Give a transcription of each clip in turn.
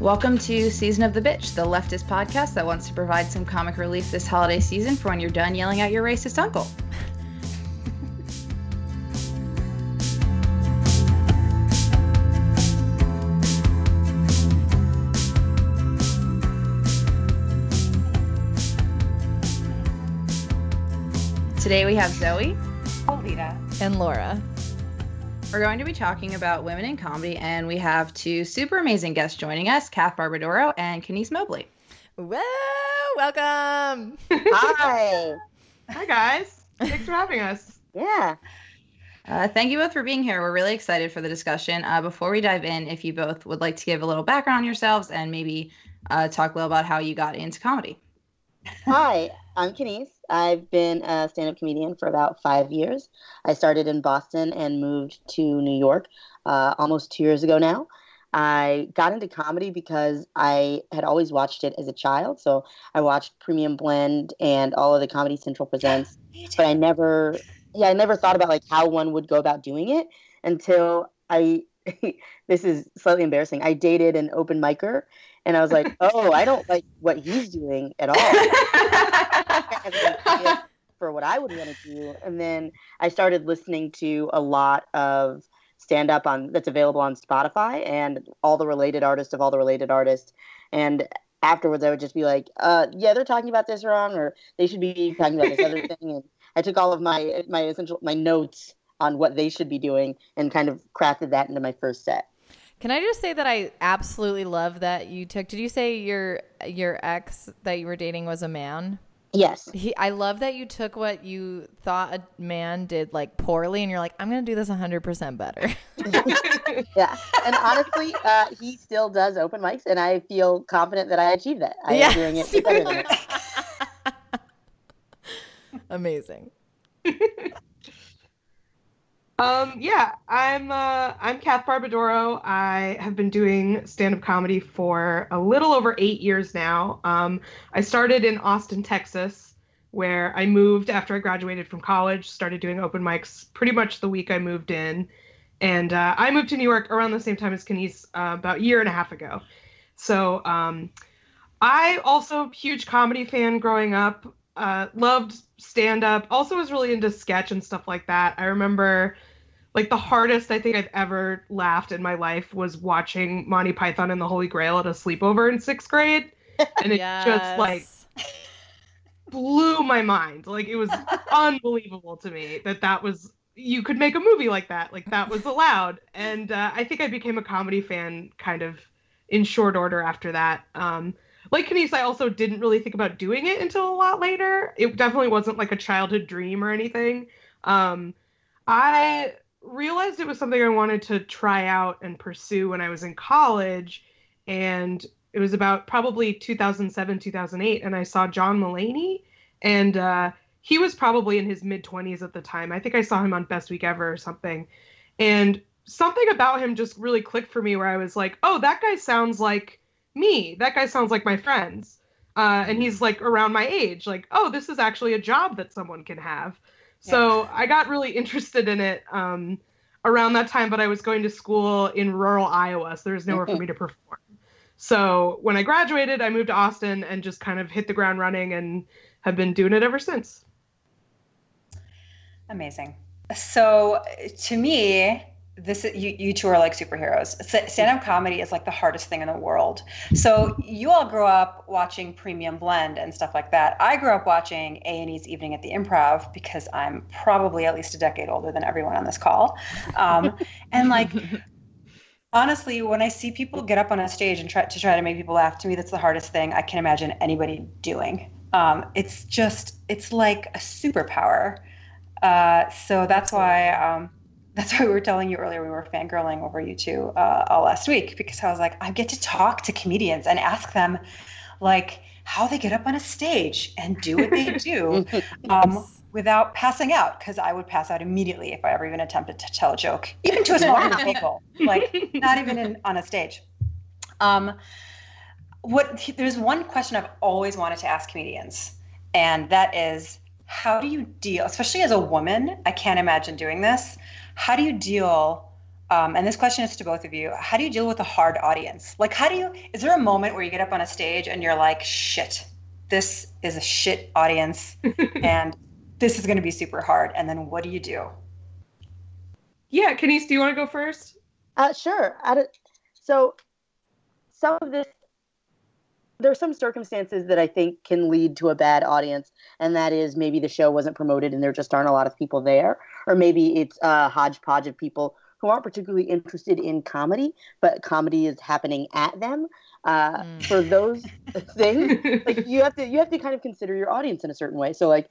Welcome to Season of the Bitch, the leftist podcast that wants to provide some comic relief this holiday season for when you're done yelling at your racist uncle. Today we have Zoe, Alita, and Laura. We're going to be talking about women in comedy, and we have two super amazing guests joining us, Kath Barbadoro and Kenise Mobley. Whoa! Welcome! Hi! Hi, guys. Thanks for having us. Yeah. Thank you both for being here. We're really excited for the discussion. Before we dive in, if you both would like to give a little background on yourselves and maybe talk a little about how you got into comedy. Hi, I'm Kenise. I've been a stand-up comedian for about 5 years. I started in Boston and moved to New York almost 2 years ago now. I got into comedy because I had always watched it as a child. So I watched Premium Blend and all of the Comedy Central Presents, but I never thought about like how one would go about doing it until I, this is slightly embarrassing, I dated an open micer. And I was like, oh, I don't like what he's doing at all for what I would want to do. And then I started listening to a lot of stand-up that's available on Spotify and all the related artists of all the related artists. And afterwards, I would just be like, yeah, they're talking about this wrong, or they should be talking about this other thing. And I took all of my notes on what they should be doing and kind of crafted that into my first set. Can I just say that I absolutely love that you took, did you say your ex that you were dating was a man? Yes. I love that you took what you thought a man did like poorly and you're like, I'm going to do this 100% better. Yeah. And honestly, he still does open mics and I feel confident that I achieved that. I am doing it better than it. Amazing. I'm Kath Barbadoro. I have been doing stand-up comedy for a little over 8 years now. I started in Austin, Texas, where I moved after I graduated from college, started doing open mics pretty much the week I moved in. And I moved to New York around the same time as Kenise, about a year and a half ago. So I also huge comedy fan growing up, loved stand-up, also was really into sketch and stuff like that. I remember... like the hardest I think I've ever laughed in my life was watching Monty Python and the Holy Grail at a sleepover in sixth grade. And it just like blew my mind. Like it was unbelievable to me that was, you could make a movie like that. Like that was allowed. And I think I became a comedy fan kind of in short order after that. Like Kenise, I also didn't really think about doing it until a lot later. It definitely wasn't like a childhood dream or anything. I realized it was something I wanted to try out and pursue when I was in college, and it was about probably 2007, 2008, and I saw John Mulaney, and he was probably in his mid-20s at the time. I think I saw him on Best Week Ever or something, and something about him just really clicked for me where I was like, oh, that guy sounds like me. That guy sounds like my friends, and he's like around my age. Like, oh, this is actually a job that someone can have. So I got really interested in it around that time, but I was going to school in rural Iowa, so there was nowhere for me to perform. So when I graduated, I moved to Austin and just kind of hit the ground running and have been doing it ever since. Amazing. So to me, you two are like superheroes. Stand-up comedy is like the hardest thing in the world. So you all grew up watching Premium Blend and stuff like that. I grew up watching A&E's Evening at the Improv because I'm probably at least a decade older than everyone on this call. And like, honestly, when I see people get up on a stage and try to make people laugh, to me, that's the hardest thing I can imagine anybody doing. It's just, it's like a superpower. So that's why... that's why we were telling you earlier we were fangirling over you two all last week, because I was like, I get to talk to comedians and ask them, like, how they get up on a stage and do what they do without passing out, because I would pass out immediately if I ever even attempted to tell a joke, even to a small group of people, like not even on a stage. There's one question I've always wanted to ask comedians, and that is, how do you deal, especially as a woman, I can't imagine doing this, how do you deal And this question is to both of you. How do you deal with a hard audience? Like, is there a moment where you get up on a stage and you're like, shit, this is a shit audience and this is going to be super hard. And then what do you do? Yeah. Kenise, do you want to go first? Sure. So some of this, there are some circumstances that I think can lead to a bad audience, and that is maybe the show wasn't promoted and there just aren't a lot of people there, or maybe it's a hodgepodge of people who aren't particularly interested in comedy, but comedy is happening at them. For those things, like you have to kind of consider your audience in a certain way. So like,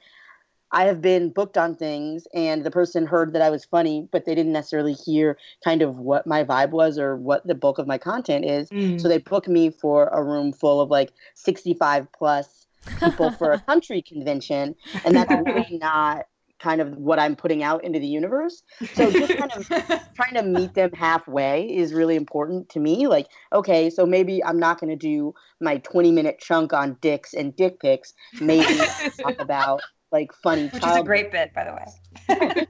I have been booked on things and the person heard that I was funny, but they didn't necessarily hear kind of what my vibe was or what the bulk of my content is. Mm. So they booked me for a room full of like 65 plus people for a country convention. And that's really not kind of what I'm putting out into the universe. So just kind of trying to meet them halfway is really important to me. Like, okay, so maybe I'm not going to do my 20-minute chunk on dicks and dick pics. Maybe I'll talk about like funny, which is a great bit, by the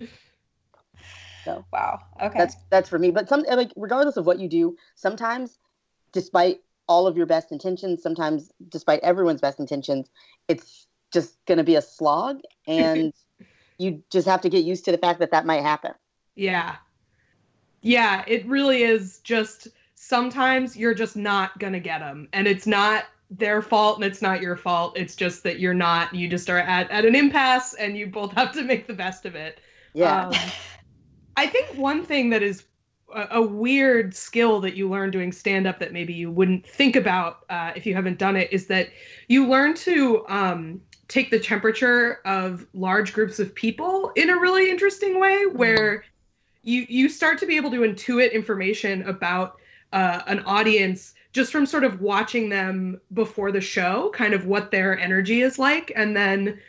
way. So wow, okay, that's for me. But some, like, regardless of what you do, sometimes, despite all of your best intentions, sometimes despite everyone's best intentions, it's just gonna be a slog, and you just have to get used to the fact that that might happen. Yeah, it really is. Just sometimes you're just not gonna get them, and it's not their fault and it's not your fault. It's just that you just are at an impasse and you both have to make the best of it. Yeah. I think one thing that is a weird skill that you learn doing stand-up that maybe you wouldn't think about if you haven't done it is that you learn to take the temperature of large groups of people in a really interesting way, where you start to be able to intuit information about an audience just from sort of watching them before the show, kind of what their energy is like. And then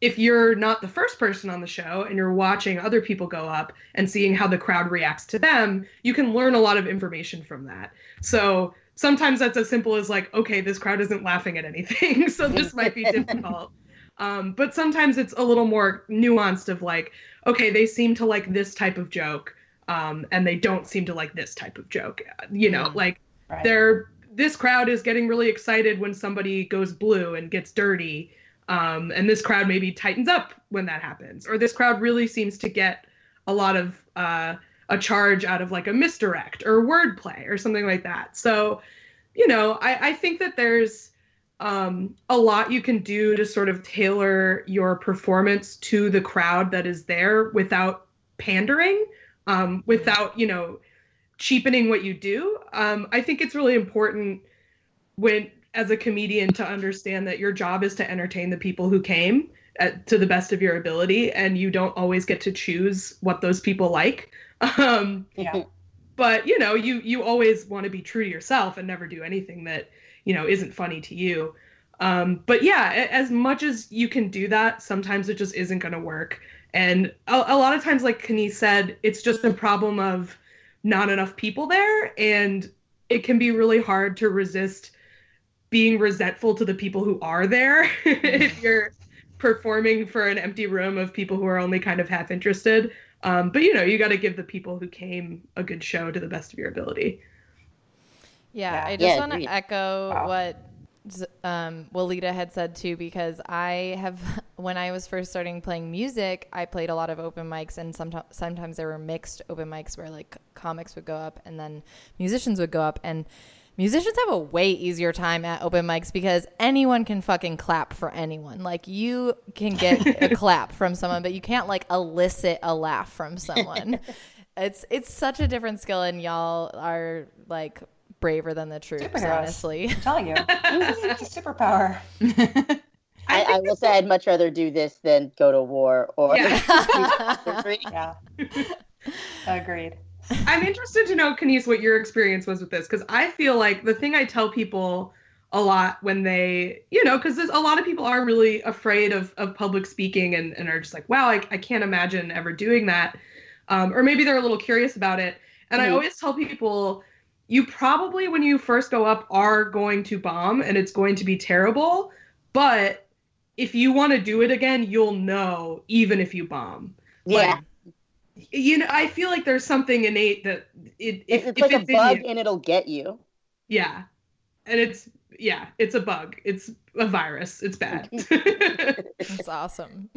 if you're not the first person on the show and you're watching other people go up and seeing how the crowd reacts to them, you can learn a lot of information from that. So sometimes that's as simple as like, okay, this crowd isn't laughing at anything, so this might be difficult. But sometimes it's a little more nuanced of like, okay, they seem to like this type of joke and they don't seem to like this type of joke, you know, like, right. This crowd is getting really excited when somebody goes blue and gets dirty. And this crowd maybe tightens up when that happens. Or this crowd really seems to get a lot of a charge out of like a misdirect or wordplay or something like that. So, you know, I think that there's a lot you can do to sort of tailor your performance to the crowd that is there without pandering, without, you know, cheapening what you do. I think it's really important when, as a comedian, to understand that your job is to entertain the people who came to the best of your ability, and you don't always get to choose what those people like. Yeah. But, you know, you always want to be true to yourself and never do anything that, you know, isn't funny to you. But yeah, as much as you can do that, sometimes it just isn't going to work. And a lot of times, like Kenise said, it's just a problem of not enough people there, and it can be really hard to resist being resentful to the people who are there if you're performing for an empty room of people who are only kind of half interested. But, you know, you got to give the people who came a good show to the best of your ability. Yeah, I just want to echo what Walida had said too, because when I was first starting playing music, I played a lot of open mics, and sometimes there were mixed open mics where like comics would go up and then musicians would go up, and musicians have a way easier time at open mics because anyone can fucking clap for anyone. Like, you can get a clap from someone, but you can't like elicit a laugh from someone. It's such a different skill, and y'all are like braver than the troops, honestly. I'm telling you, it's a superpower. I will say I'd much rather do this than go to war or surgery. Yeah. Agreed. I'm interested to know, Kenise, what your experience was with this, because I feel like the thing I tell people a lot when they, you know, because a lot of people are really afraid of public speaking and are just like, wow, I can't imagine ever doing that. Or maybe they're a little curious about it. And I always tell people, you probably, when you first go up, are going to bomb and it's going to be terrible. But if you want to do it again, you'll know, even if you bomb. Yeah. Like, you know, I feel like there's something innate that it's like a bug and it'll get you. Yeah. And it's a bug. It's a virus. It's bad. That's awesome.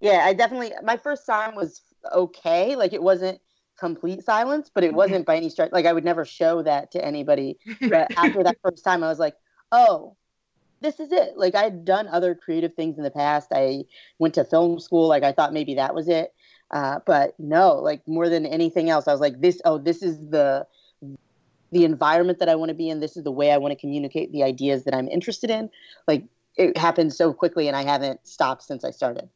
Yeah, I definitely, my first time was okay. Like, it wasn't complete silence, but it wasn't by any stretch. Like, I would never show that to anybody. But after that first time, I was like, oh, this is it. Like, I had done other creative things in the past. I went to film school. Like, I thought maybe that was it. But no, like, more than anything else, I was like, this is the environment that I want to be in. This is the way I want to communicate the ideas that I'm interested in. Like, it happened so quickly, and I haven't stopped since I started.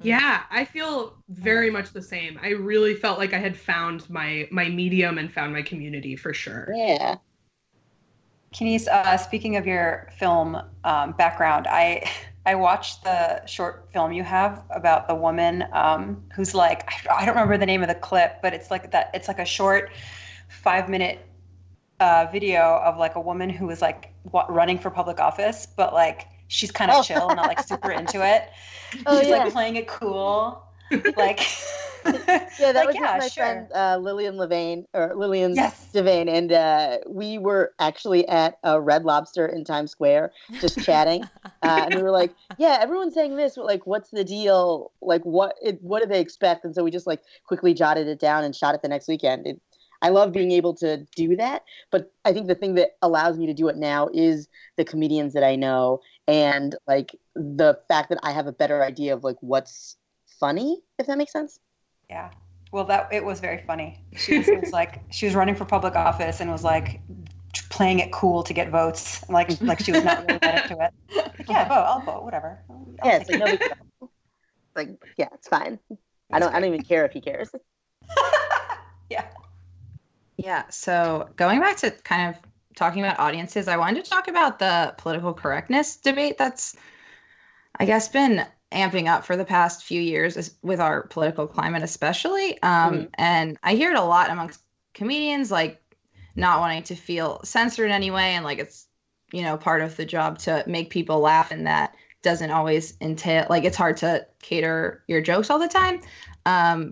Yeah, I feel very much the same. I really felt like I had found my medium and found my community for sure. Yeah. Kenise, speaking of your film background, I watched the short film you have about the woman who's like, I don't remember the name of the clip, but it's like that. It's like a short 5-minute video of like a woman who was like running for public office, but like she's kind of chill and not like super into it. She's like playing it cool. Like, friend Lillian Levain, or Lillian Devane, and we were actually at a Red Lobster in Times Square just chatting, and we were like, yeah, everyone's saying this, but like, what's the deal? Like, what do they expect? And so we just like quickly jotted it down and shot it the next weekend. I love being able to do that, but I think the thing that allows me to do it now is the comedians that I know, and like the fact that I have a better idea of like what's funny, if that makes sense. Yeah. Well, it was very funny. It was like she was running for public office and was like playing it cool to get votes. Like she was not really into it. Like, yeah, vote. I'll vote. Whatever. It's like, no big deal. Like, yeah, it's fine. I don't even care if he cares. Yeah. Yeah. So going back to kind of talking about audiences, I wanted to talk about the political correctness debate that's, I guess, been amping up for the past few years with our political climate especially. And I hear it a lot amongst comedians, like not wanting to feel censored in any way. And like, it's, you know, part of the job to make people laugh. And that doesn't always entail, like, it's hard to cater your jokes all the time.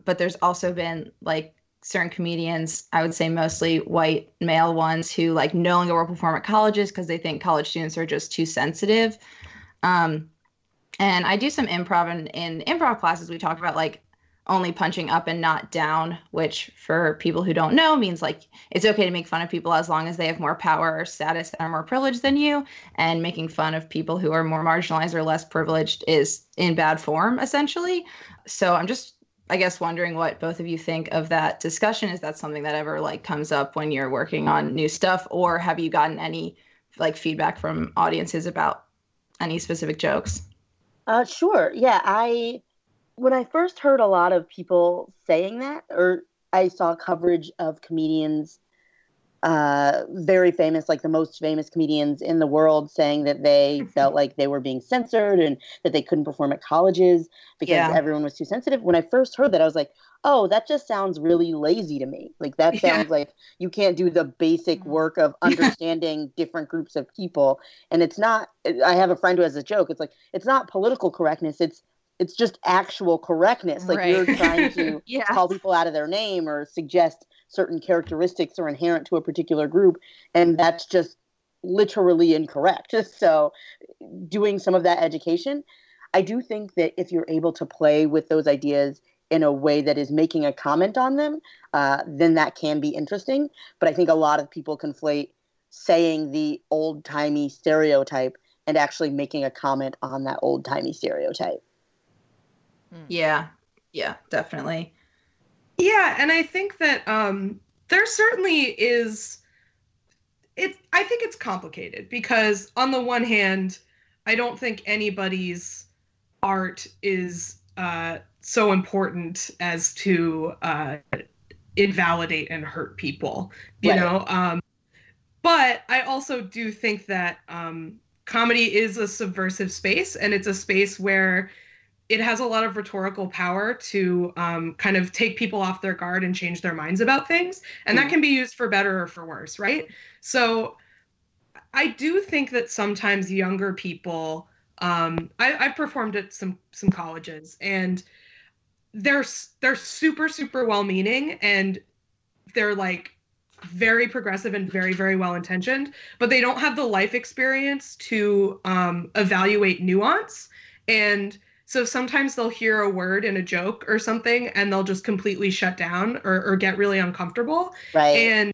But there's also been like certain comedians, I would say mostly white male ones, who like no longer will perform at colleges because they think college students are just too sensitive. And I do some improv, and in improv classes, we talk about like only punching up and not down, which for people who don't know means like it's okay to make fun of people as long as they have more power or status and are more privileged than you. And making fun of people who are more marginalized or less privileged is in bad form, essentially. So I'm just, I guess, wondering what both of you think of that discussion. Is that something that ever like comes up when you're working on new stuff, or have you gotten any like feedback from audiences about any specific jokes? Sure. Yeah. When I first heard a lot of people saying that, or I saw coverage of comedians, very famous, like the most famous comedians in the world, saying that they felt like they were being censored and that they couldn't perform at colleges because everyone was too sensitive. When I first heard that, I was like, oh, that just sounds really lazy to me. Like, that sounds like you can't do the basic work of understanding different groups of people. And it's not, I have a friend who has a joke. It's like, it's not political correctness. It's just actual correctness. Like, you're trying to call people out of their name or suggest certain characteristics are inherent to a particular group. And that's just literally incorrect. So doing some of that education, I do think that if you're able to play with those ideas in a way that is making a comment on them, then that can be interesting. But I think a lot of people conflate saying the old-timey stereotype and actually making a comment on that old-timey stereotype. Yeah, definitely. Yeah, and I think that there certainly is... I think it's complicated because, on the one hand, I don't think anybody's art is... so important as to invalidate and hurt people, you know? But I also do think that comedy is a subversive space, and it's a space where it has a lot of rhetorical power to kind of take people off their guard and change their minds about things. And that can be used for better or for worse, right? So I do think that sometimes younger people, I've performed at some colleges, and they're super, super well-meaning, and they're like very progressive and very, very well-intentioned, but they don't have the life experience to evaluate nuance. And so sometimes they'll hear a word in a joke or something and they'll just completely shut down or get really uncomfortable. Right. And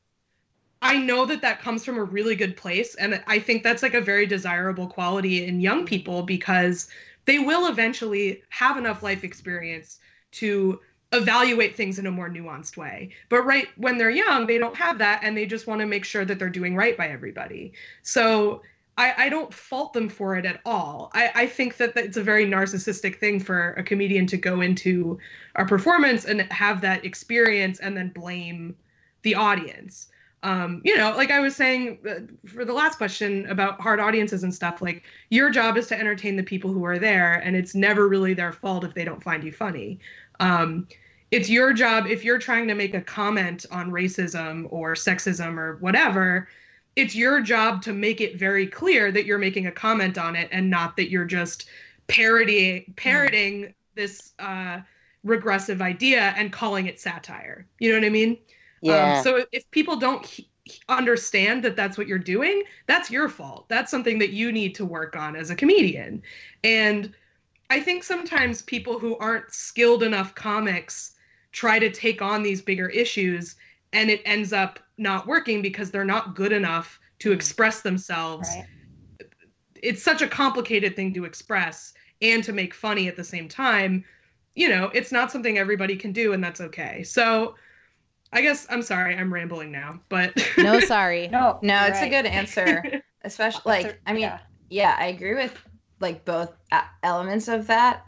I know that that comes from a really good place. And I think that's like a very desirable quality in young people, because they will eventually have enough life experience to evaluate things in a more nuanced way. But right when they're young, they don't have that, and they just want to make sure that they're doing right by everybody. So I don't fault them for it at all. I think that it's a very narcissistic thing for a comedian to go into a performance and have that experience and then blame the audience. You know, like I was saying for the last question about hard audiences and stuff, like your job is to entertain the people who are there, and it's never really their fault if they don't find you funny. It's your job, if you're trying to make a comment on racism or sexism or whatever, it's your job to make it very clear that you're making a comment on it, and not that you're just parroting this regressive idea and calling it satire. You know what I mean? Yeah. So if people don't understand that that's what you're doing, that's your fault. That's something that you need to work on as a comedian. And I think sometimes people who aren't skilled enough comics try to take on these bigger issues, and it ends up not working because they're not good enough to express themselves. Right. It's such a complicated thing to express and to make funny at the same time. You know, it's not something everybody can do, and that's okay. So I guess, I'm sorry, I'm rambling now, but. No, sorry. No, it's right. A good answer. Especially, like, I mean, yeah, I agree with like both elements of that.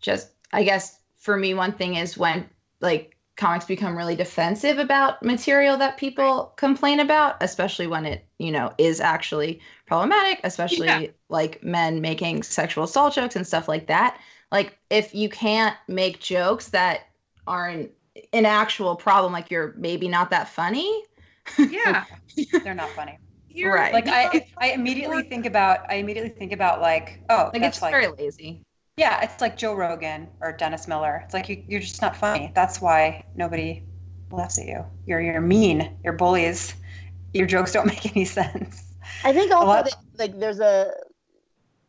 Just, I guess for me, one thing is when like comics become really defensive about material that people complain about, especially when it, you know, is actually problematic, especially like men making sexual assault jokes and stuff like that. Like if you can't make jokes that aren't an actual problem, like you're maybe not that funny. Yeah. They're not funny. You're right. Like I immediately think about like, oh, like it's like, very lazy. Yeah, it's like Joe Rogan or Dennis Miller. It's like you're just not funny. That's why nobody laughs at you. You're mean. You're bullies. Your jokes don't make any sense. I think also that, like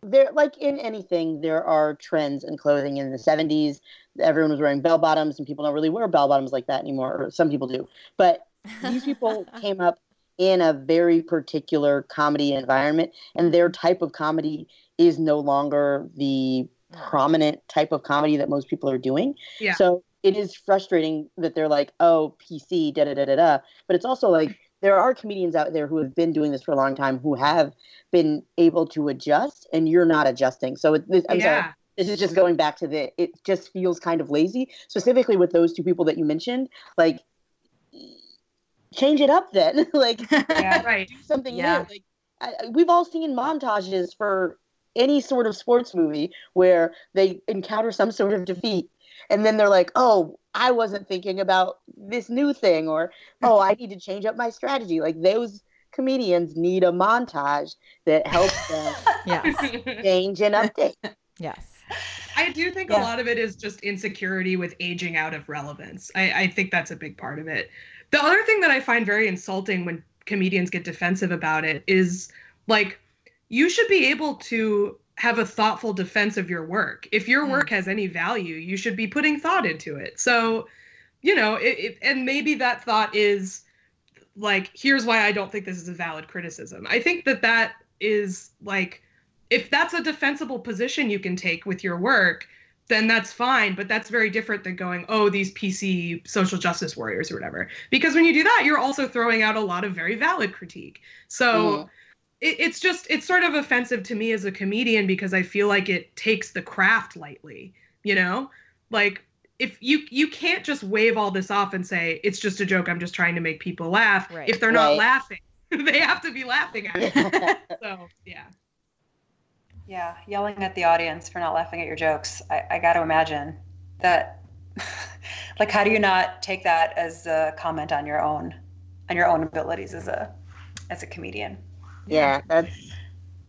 there like in anything, there are trends in clothing. In the 70s, everyone was wearing bell bottoms, and people don't really wear bell bottoms like that anymore. Or some people do, but these people came up in a very particular comedy environment, and their type of comedy is no longer the prominent type of comedy that most people are doing. Yeah. So it is frustrating that they're like, oh, PC, da-da-da-da-da. But it's also like there are comedians out there who have been doing this for a long time who have been able to adjust, and you're not adjusting. So I'm sorry. This is just going back to it just feels kind of lazy, specifically with those two people that you mentioned, like, change it up then. Like, yeah, right. Do something new. Like, we've all seen montages for any sort of sports movie where they encounter some sort of defeat, and then they're like, oh, I wasn't thinking about this new thing, or, oh, I need to change up my strategy. Like, those comedians need a montage that helps them change and update. Yes. I do think a lot of it is just insecurity with aging out of relevance. I think that's a big part of it. The other thing that I find very insulting when comedians get defensive about it is, like, you should be able to have a thoughtful defense of your work. If your work has any value, you should be putting thought into it. So, you know, and maybe that thought is, like, here's why I don't think this is a valid criticism. I think that is, like, if that's a defensible position you can take with your work, then that's fine. But that's very different than going, oh, these PC social justice warriors or whatever. Because when you do that, you're also throwing out a lot of very valid critique. So it's just, it's sort of offensive to me as a comedian, because I feel like it takes the craft lightly, you know? Like, if you can't just wave all this off and say, it's just a joke, I'm just trying to make people laugh. Right. If they're not laughing, they have to be laughing at it. So, yeah. Yeah, yelling at the audience for not laughing at your jokes. I got to imagine that, like, how do you not take that as a comment on your own abilities as a comedian? Yeah, that's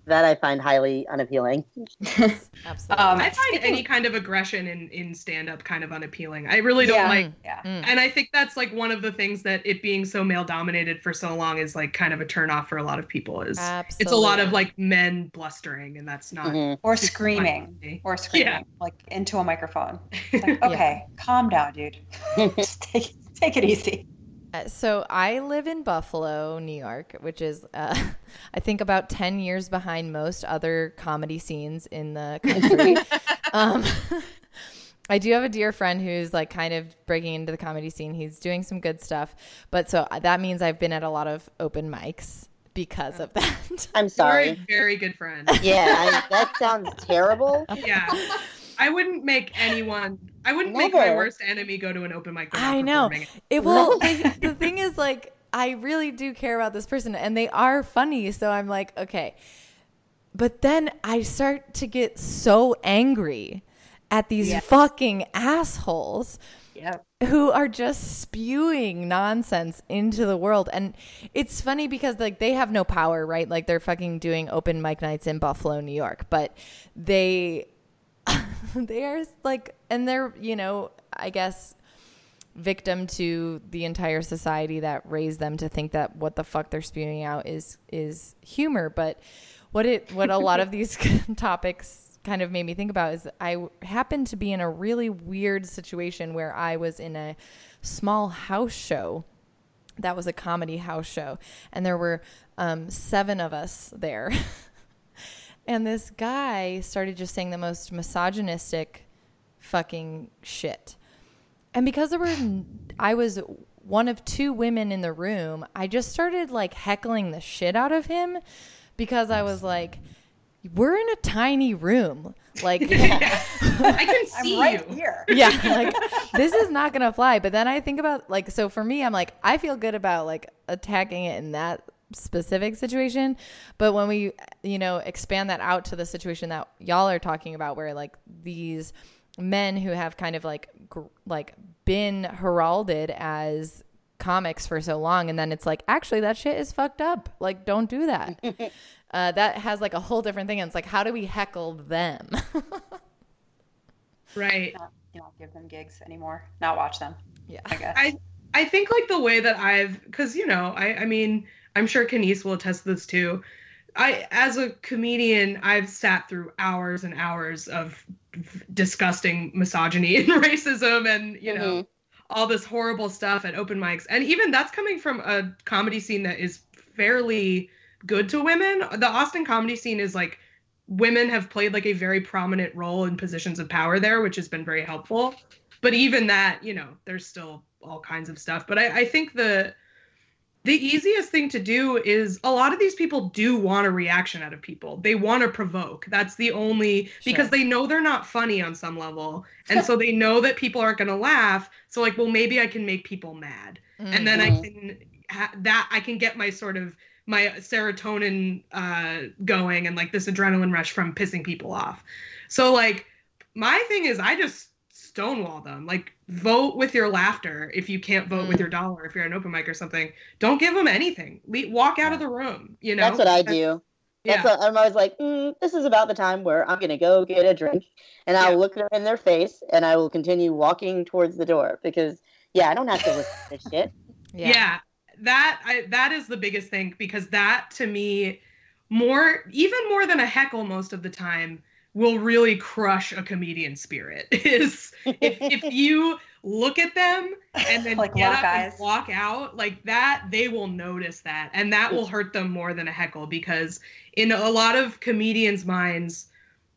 that I find highly unappealing. Absolutely. I find any kind of aggression in stand-up kind of unappealing. I really don't like. Yeah. And I think that's like one of the things that it being so male-dominated for so long is like kind of a turnoff for a lot of people. Is absolutely. It's a lot of like men blustering, and that's not or screaming yeah. like into a microphone. It's like, okay, calm down, dude. Just take it easy. So I live in Buffalo, New York, which is, I think, about 10 years behind most other comedy scenes in the country. I do have a dear friend who's like kind of breaking into the comedy scene. He's doing some good stuff. But so that means I've been at a lot of open mics because of that. I'm sorry. You're a very good friend. Yeah, that sounds terrible. Yeah. I wouldn't make my worst enemy go to an open mic. I know. It will. The thing is, like, I really do care about this person, and they are funny. So I'm like, okay. But then I start to get so angry at these fucking assholes who are just spewing nonsense into the world. And it's funny because, like, they have no power, right? Like, they're fucking doing open mic nights in Buffalo, New York. But they are like, and they're, you know, I guess victim to the entire society that raised them to think that what the fuck they're spewing out is humor. But what a lot of these topics kind of made me think about is I happened to be in a really weird situation where I was in a small house show that was a comedy house show, and there were 7 of us there. And this guy started just saying the most misogynistic fucking shit. And because I was one of 2 women in the room, I just started like heckling the shit out of him because I was like, we're in a tiny room. Like, I can see I'm right here. Yeah. Like, this is not going to fly. But then I think about, like, so for me, I'm like, I feel good about like attacking it in that specific situation, but when we, you know, expand that out to the situation that y'all are talking about, where like these men who have kind of like been heralded as comics for so long, and then it's like, actually that shit is fucked up, like don't do that. That has like a whole different thing, and it's like, how do we heckle them? Right. Not give them gigs anymore, not watch them. Yeah, I guess. I think like the way that I've, because, you know, I mean, I'm sure Kenise will attest to this too. As a comedian, I've sat through hours and hours of disgusting misogyny and racism and, you know, all this horrible stuff at open mics. And even that's coming from a comedy scene that is fairly good to women. The Austin comedy scene is like, women have played like a very prominent role in positions of power there, which has been very helpful. But even that, you know, there's still all kinds of stuff. But I think the easiest thing to do is, a lot of these people do want a reaction out of people. They want to provoke. That's the only, because they know they're not funny on some level. And so they know that people aren't going to laugh. So like, well, maybe I can make people mad. Mm-hmm. And then I can get my sort of my serotonin going, and like this adrenaline rush from pissing people off. So like, my thing is, I just stonewall them. Like, vote with your laughter. If you can't vote with your dollar, if you're an open mic or something, don't give them anything. Walk out of the room, you know? That's what I do. That's what, I'm always like, this is about the time where I'm going to go get a drink, and I'll look them in their face, and I will continue walking towards the door because, I don't have to listen to this shit. Yeah. That is the biggest thing, because that, to me, even more than a heckle most of the time, will really crush a comedian's spirit. Is if you look at them and then like get up and walk out like that, they will notice that, and that will hurt them more than a heckle, because in a lot of comedians' minds,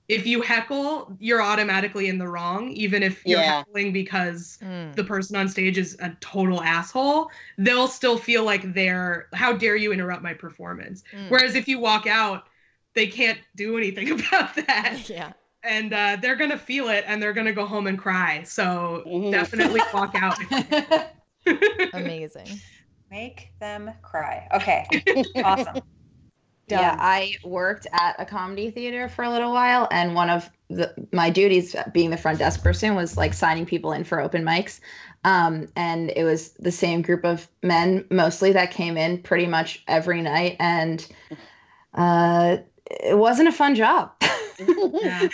if you heckle, you're automatically in the wrong, even if you're heckling because the person on stage is a total asshole. They'll still feel like how dare you interrupt my performance? Whereas if you walk out, they can't do anything about that. Yeah. And they're going to feel it, and they're going to go home and cry. So definitely walk out. Amazing. Make them cry. Okay. Awesome. Done. Yeah, I worked at a comedy theater for a little while, and one of my duties being the front desk person was like signing people in for open mics. And it was the same group of men mostly that came in pretty much every night. And it wasn't a fun job. Yeah.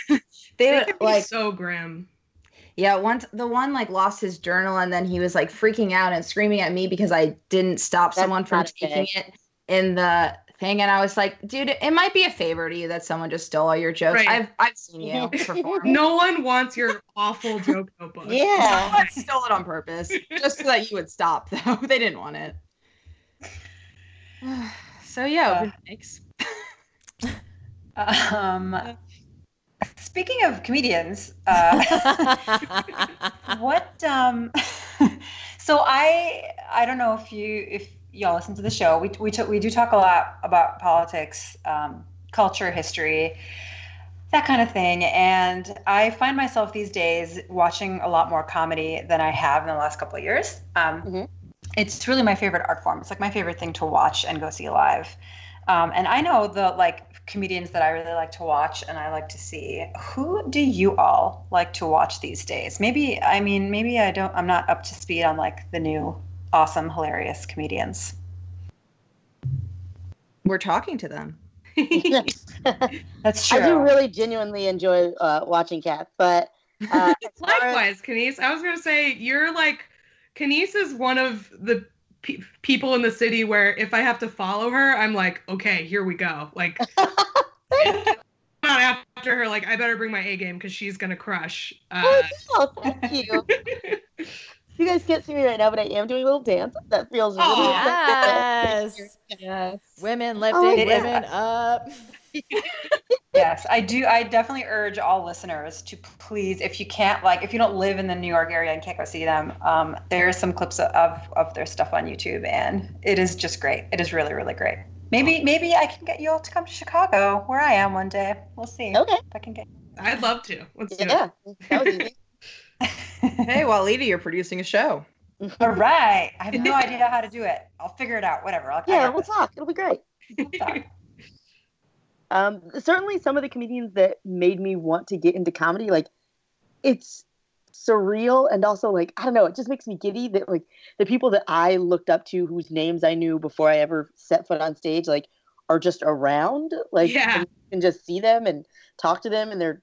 They would like so grim. Yeah, once the one like lost his journal and then he was like freaking out and screaming at me because I didn't stop someone from taking it in the thing. And I was like, dude, it might be a favor to you that someone just stole all your jokes. Right. I've seen you perform. No one wants your awful joke notebook. Yeah. No one stole it on purpose. Just so that you would stop though. They didn't want it. So yeah, thanks. Speaking of comedians, what? So I don't know if y'all listen to the show. We do talk a lot about politics, culture, history, that kind of thing. And I find myself these days watching a lot more comedy than I have in the last couple of years. It's really my favorite art form. It's like my favorite thing to watch and go see live. And I know the like comedians that I really like to watch and I like to see. Who do you all like to watch these days? Maybe I don't. I'm not up to speed on like the new awesome, hilarious comedians. We're talking to them. That's true. I do really genuinely enjoy watching Cat, but likewise, Kenise. I was gonna say you're like. Kenise is one of the people in the city where if I have to follow her, I'm like, okay, here we go. Like, not after her, like, I better bring my A game because she's going to crush. Oh, no, thank you. You guys can't see me right now, but I am doing a little dance. That feels really yes. Yes. Women lifting women up. Yes, I do. I definitely urge all listeners to please, if you can't, like, if you don't live in the New York area and can't go see them, there are some clips of their stuff on YouTube, and it is just great. It is really, really great. Maybe I can get you all to come to Chicago, where I am one day. We'll see. Okay, if I can get. I'd love to. Let's do it. That was easy. Hey, Walida, you're producing a show. All right. I have no idea how to do it. I'll figure it out. Whatever. We'll talk. It'll be great. We'll talk. Certainly some of the comedians that made me want to get into comedy, like, it's surreal and also, like, I don't know, it just makes me giddy that, like, the people that I looked up to whose names I knew before I ever set foot on stage, like, are just around, like, and you can just see them and talk to them, and they're,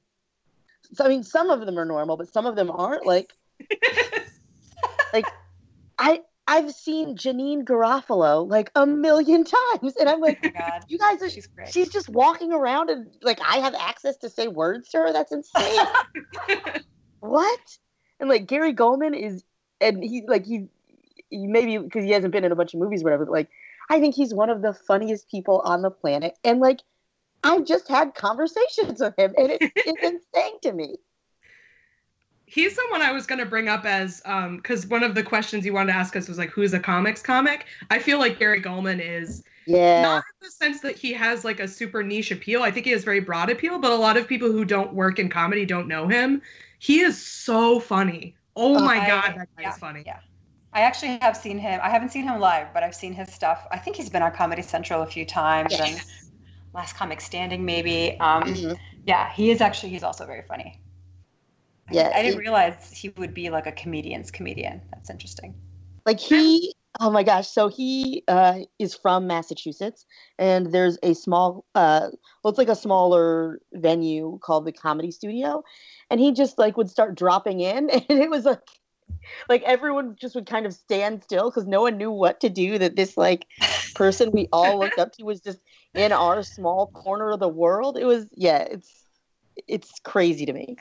so, I mean, some of them are normal, but some of them aren't, like, like, I've seen Janine Garofalo like a million times. And I'm like, oh God, you guys, she's just walking around and like, I have access to say words to her. That's insane. What? And like Gary Gulman is, and he like, he maybe because he hasn't been in a bunch of movies or whatever, but like, I think he's one of the funniest people on the planet. And like, I've just had conversations with him and it's insane to me. He's someone I was going to bring up as, because one of the questions you wanted to ask us was like, who's a comics comic? I feel like Gary Gulman is not in the sense that he has like a super niche appeal. I think he has very broad appeal, but a lot of people who don't work in comedy don't know him. He is so funny. Oh my God, that guy is funny. Yeah. I actually have seen him. I haven't seen him live, but I've seen his stuff. I think he's been on Comedy Central a few times and Last Comic Standing maybe. Yeah, he is actually, he's also very funny. Yeah, I didn't realize he would be like a comedian's comedian. That's interesting. Like he, oh my gosh. So he is from Massachusetts and there's a small, it's like a smaller venue called the Comedy Studio. And he just like would start dropping in and it was like everyone just would kind of stand still because no one knew what to do that this like person we all looked up to was just in our small corner of the world. It was, it's crazy to me.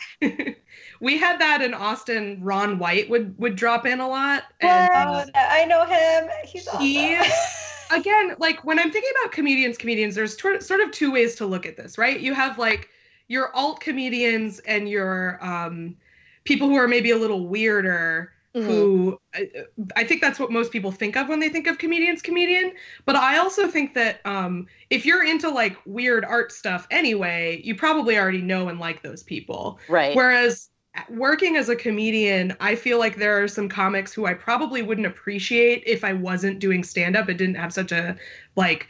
We had that in Austin. Ron White would drop in a lot. And, I know him. He's awesome. Again, like when I'm thinking about comedians, there's sort of two ways to look at this, right? You have like your alt comedians and your people who are maybe a little weirder. Mm-hmm. Who I think that's what most people think of when they think of comedian. But I also think that if you're into like weird art stuff anyway, you probably already know and like those people. Right. Whereas working as a comedian, I feel like there are some comics who I probably wouldn't appreciate if I wasn't doing stand-up. It didn't have such a like.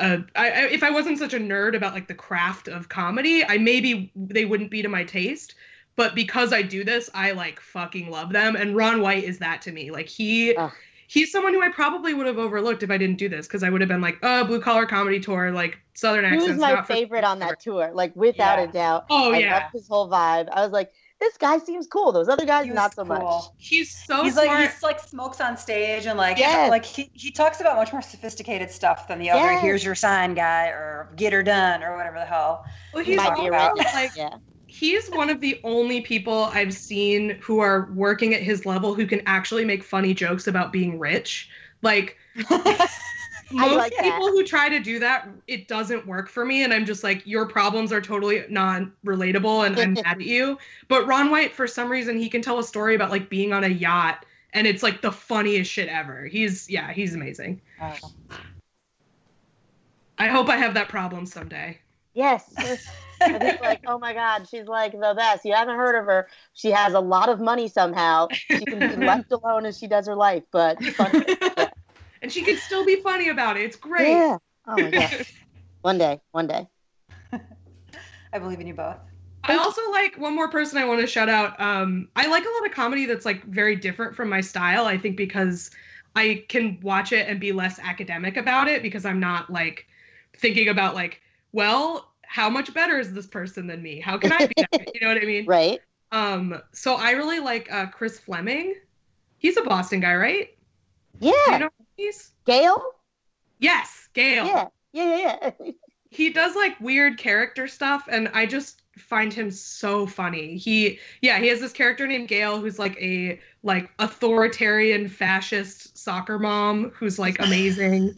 If I wasn't such a nerd about like the craft of comedy, they wouldn't be to my taste. But because I do this, I like fucking love them. And Ron White is that to me. Like he he's someone who I probably would have overlooked if I didn't do this, because I would have been like, oh, blue collar comedy tour, like Southern accents. He was my favorite on that tour, like without a doubt. Oh yeah, I loved his whole vibe. I was like, this guy seems cool. Those other guys, not so much. He's so smart. He smokes on stage and he talks about much more sophisticated stuff than the other "here's your sign" guy or "get her done" or whatever the hell. Well, he's all about he's one of the only people I've seen who are working at his level who can actually make funny jokes about being rich. Like most people who try to do that, it doesn't work for me. And I'm just like, your problems are totally non-relatable and I'm mad at you. But Ron White, for some reason, he can tell a story about like being on a yacht and it's like the funniest shit ever. He's amazing. Oh. I hope I have that problem someday. Yes. And it's like, oh my God, she's like the best. You haven't heard of her. She has a lot of money somehow. She can be left alone as she does her life, but funny. And she can still be funny about it. It's great. Yeah. Oh, my God. One day. I believe in you both. I also like one more person I want to shout out. I like a lot of comedy that's like very different from my style, I think, because I can watch it and be less academic about it, because I'm not like thinking about like, well, how much better is this person than me? How can I be that? You know what I mean? Right. So I really like Chris Fleming. He's a Boston guy, right? Yeah. You know, Gail? Yes, Gail. Yeah. He does like weird character stuff and I just find him so funny. He has this character named Gail who's like a authoritarian fascist soccer mom who's like amazing.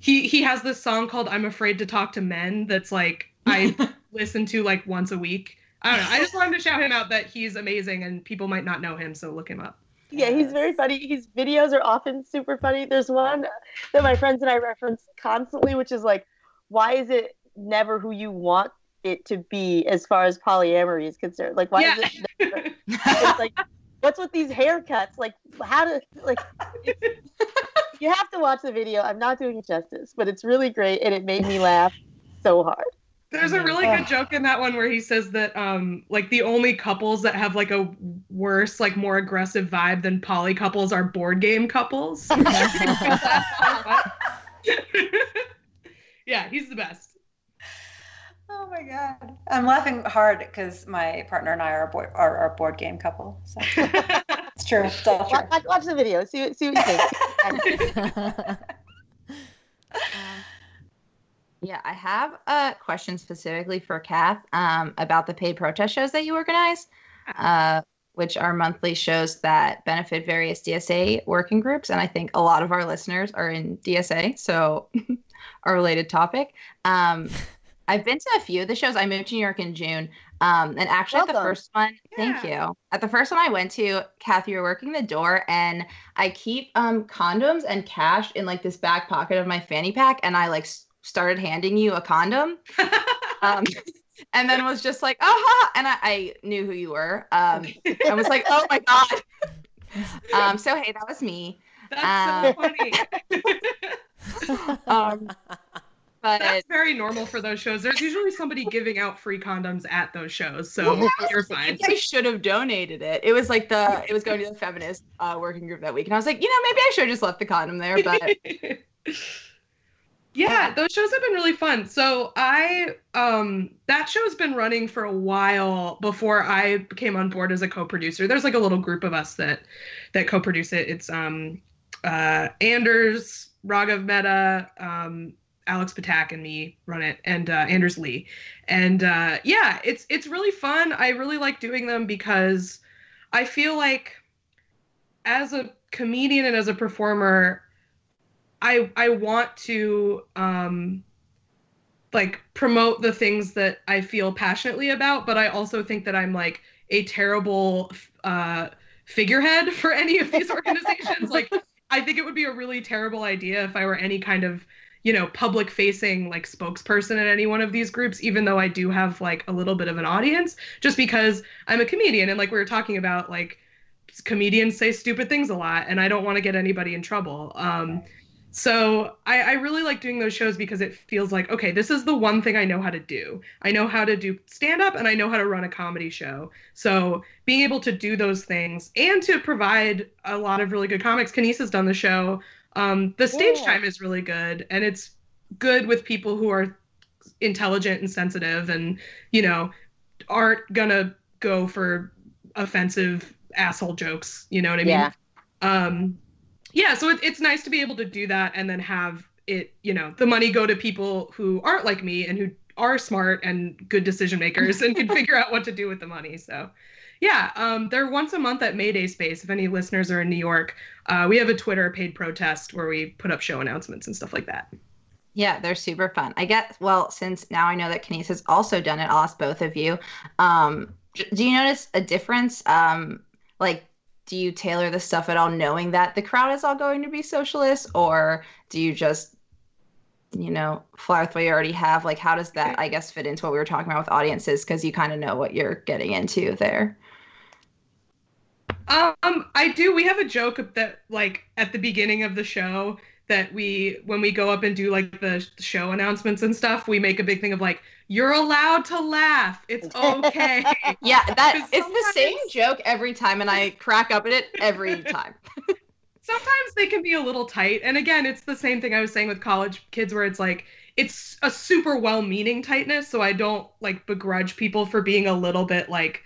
He has this song called I'm Afraid to Talk to Men that's like I listen to like once a week. I don't know. I just wanted to shout him out that he's amazing and people might not know him, so look him up. Yeah, he's very funny. His videos are often super funny. There's one that my friends and I reference constantly, which is like, why is it never who you want it to be as far as polyamory is concerned? Like, why is it never? It's like, what's with these haircuts? Like, you have to watch the video. I'm not doing it justice, but it's really great, and it made me laugh so hard. There's a really good joke in that one where he says that like the only couples that have like a worse, like more aggressive vibe than poly couples are board game couples. Yeah, he's the best. Oh my God. I'm laughing hard because my partner and I are a board game couple. So. It's true. It's all true. Watch the video. See what you think. Yeah, I have a question specifically for Kath about the paid protest shows that you organize, which are monthly shows that benefit various DSA working groups. And I think a lot of our listeners are in DSA, so a related topic. I've been to a few of the shows. I moved to New York in June. And actually at the first one, thank you. At the first one I went to, Kath, you were working the door, and I keep condoms and cash in like this back pocket of my fanny pack. And I like started handing you a condom and then was just like, aha. And I knew who you were. I was like, oh my God. So, hey, that was me. That's so funny. But that's very normal for those shows. There's usually somebody giving out free condoms at those shows. So you're fine. I should have donated it. It was like it was going to the feminist working group that week. And I was like, you know, maybe I should have just left the condom there, but yeah, those shows have been really fun. So that show's been running for a while before I came on board as a co-producer. There's like a little group of us that co-produce it. It's Anders, Raghav Mehta, Alex Patak and me run it, and Anders Lee. And yeah, it's really fun. I really like doing them because I feel like as a comedian and as a performer, I want to like promote the things that I feel passionately about, but I also think that I'm like a terrible figurehead for any of these organizations. Like, I think it would be a really terrible idea if I were any kind of, you know, public facing like spokesperson in any one of these groups, even though I do have like a little bit of an audience, just because I'm a comedian. And like we were talking about, like comedians say stupid things a lot, and I don't want to get anybody in trouble. So I really like doing those shows because it feels like, okay, this is the one thing I know how to do. I know how to do stand-up and I know how to run a comedy show. So being able to do those things and to provide a lot of really good comics. Kenise has done the show. The stage time is really good, and it's good with people who are intelligent and sensitive and, you know, aren't going to go for offensive asshole jokes. You know what I mean? Yeah. Yeah, so it's nice to be able to do that and then have it, you know, the money go to people who aren't like me and who are smart and good decision makers and can figure out what to do with the money. So, yeah, they're once a month at Mayday Space. If any listeners are in New York, we have a Twitter paid protest where we put up show announcements and stuff like that. Yeah, they're super fun. I guess, well, since now I know that Kenise has also done it, I'll ask both of you. Do you notice a difference? Do you tailor the stuff at all knowing that the crowd is all going to be socialists, or do you just, you know, fly with what you already have? Like, how does that, I guess, fit into what we were talking about with audiences? Because you kind of know what you're getting into there. I do. We have a joke that, like, at the beginning of the show that when we go up and do, like, the show announcements and stuff, we make a big thing of, like, you're allowed to laugh. It's okay. Yeah, that it's the same joke every time, and I crack up at it every time. Sometimes they can be a little tight. And again, it's the same thing I was saying with college kids where it's like, it's a super well-meaning tightness. So I don't, like, begrudge people for being a little bit, like,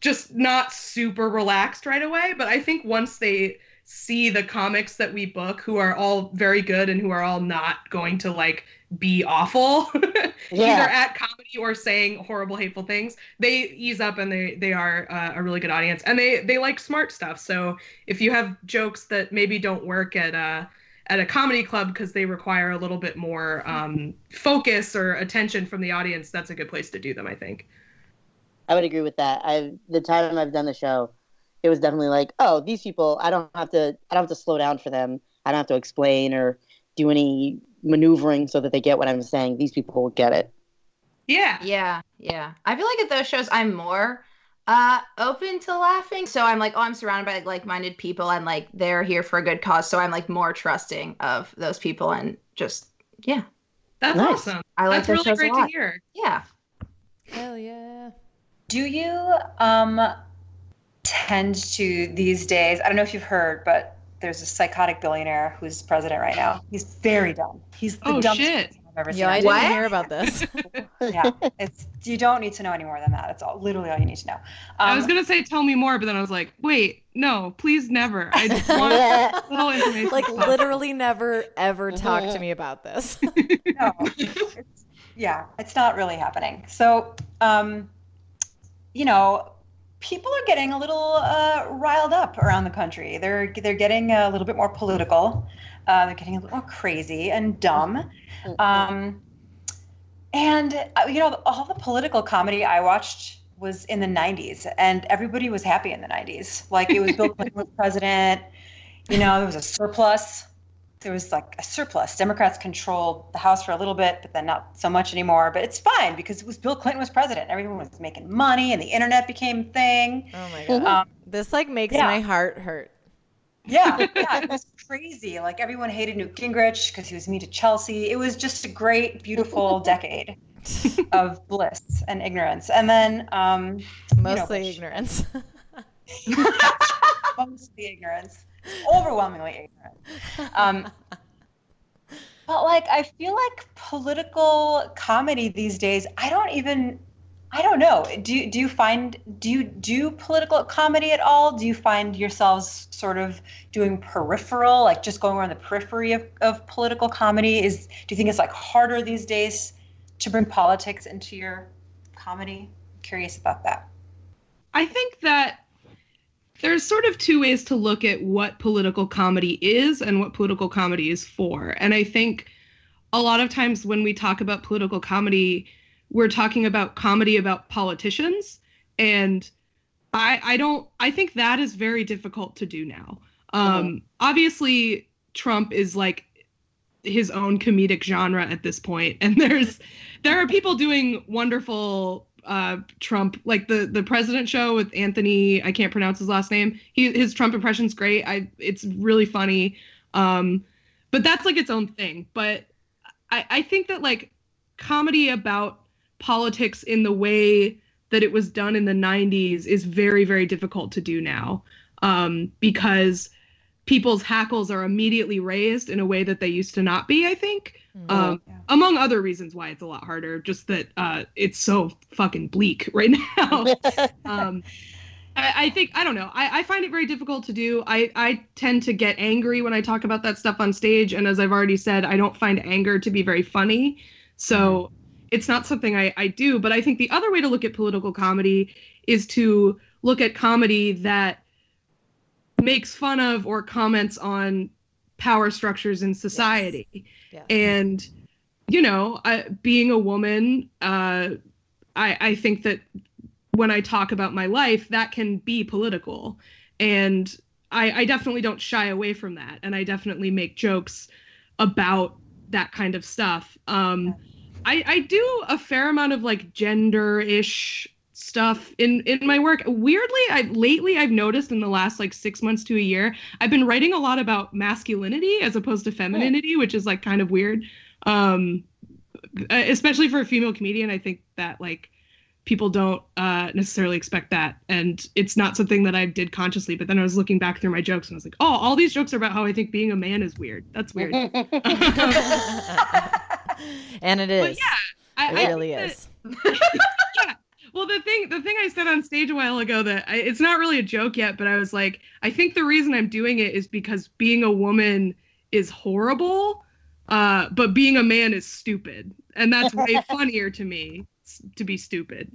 just not super relaxed right away. But I think once they see the comics that we book who are all very good and who are all not going to, like, be awful either at comedy or saying horrible, hateful things, they ease up and they are a really good audience, and they like smart stuff. So if you have jokes that maybe don't work at a comedy club because they require a little bit more focus or attention from the audience, that's a good place to do them. I think I would agree with that. The time I've done the show, it was definitely like, oh, these people, I don't have to slow down for them. I don't have to explain or do any maneuvering so that they get what I'm saying. These people will get it. Yeah. Yeah. Yeah. I feel like at those shows, I'm more open to laughing. So I'm like, oh, I'm surrounded by like-minded people, and like they're here for a good cause. So I'm like more trusting of those people and just, yeah. That's awesome. I like those shows a lot. That's really great to hear. Yeah. Hell yeah. Do you, tend to these days, I don't know if you've heard, but there's a psychotic billionaire who's president right now. He's very dumb. He's the dumbest person I've ever seen. Yeah, I didn't hear about this. Yeah, you don't need to know any more than that. It's all literally all you need to know. I was gonna say tell me more, but then I was like, wait, no, please never. I just want little information. Like literally never ever talk to me about this. No, it's not really happening. So, you know, people are getting a little riled up around the country. They're getting a little bit more political. They're getting a little more crazy and dumb. And all the political comedy I watched was in the 90s, and everybody was happy in the 90s. Like, it was Bill Clinton was president. You know, there was a surplus. There was like a surplus. Democrats controlled the House for a little bit, but then not so much anymore. But it's fine because it was Bill Clinton was president. Everyone was making money, and the internet became a thing. Oh my God! This like makes my heart hurt. Yeah, yeah, it was crazy. Like, everyone hated Newt Gingrich because he was mean to Chelsea. It was just a great, beautiful decade of bliss and ignorance, and then mostly ignorance. Mostly ignorance. Overwhelmingly ignorant. But like, I feel like political comedy these days, I don't know. Do you do political comedy at all? Do you find yourselves sort of doing peripheral, like just going around the periphery of political comedy? Do you think it's like harder these days to bring politics into your comedy? I'm curious about that. I think that there's sort of two ways to look at what political comedy is and what political comedy is for. And I think a lot of times when we talk about political comedy, we're talking about comedy about politicians. And I think that is very difficult to do now. Obviously, Trump is like his own comedic genre at this point. And there are people doing wonderful Trump, like the President Show with Anthony, I can't pronounce his last name. His Trump impression's great. It's really funny. But that's like its own thing. But I think that like comedy about politics in the way that it was done in the 90s is very, very difficult to do now, because people's hackles are immediately raised in a way that they used to not be, I think. Yeah. Among other reasons why it's a lot harder, just that it's so fucking bleak right now. I think, I don't know. I find it very difficult to do. I tend to get angry when I talk about that stuff on stage. And as I've already said, I don't find anger to be very funny. So it's not something I do. But I think the other way to look at political comedy is to look at comedy that makes fun of or comments on power structures in society. Yes. Yeah. And, you know, being a woman, I think that when I talk about my life, that can be political. And I definitely don't shy away from that. And I definitely make jokes about that kind of stuff. I do a fair amount of like gender-ish stuff in my work. Weirdly, I've noticed in the last like 6 months to a year, I've been writing a lot about masculinity as opposed to femininity, which is like kind of weird. Especially for a female comedian, I think that like people don't necessarily expect that. And it's not something that I did consciously, but then I was looking back through my jokes and I was like, oh, all these jokes are about how I think being a man is weird. That's weird. And it is. But yeah. It really is. Yeah. Well, the thing I said on stage a while ago that it's not really a joke yet, but I was like, I think the reason I'm doing it is because being a woman is horrible, but being a man is stupid. And that's way funnier to me. To be stupid.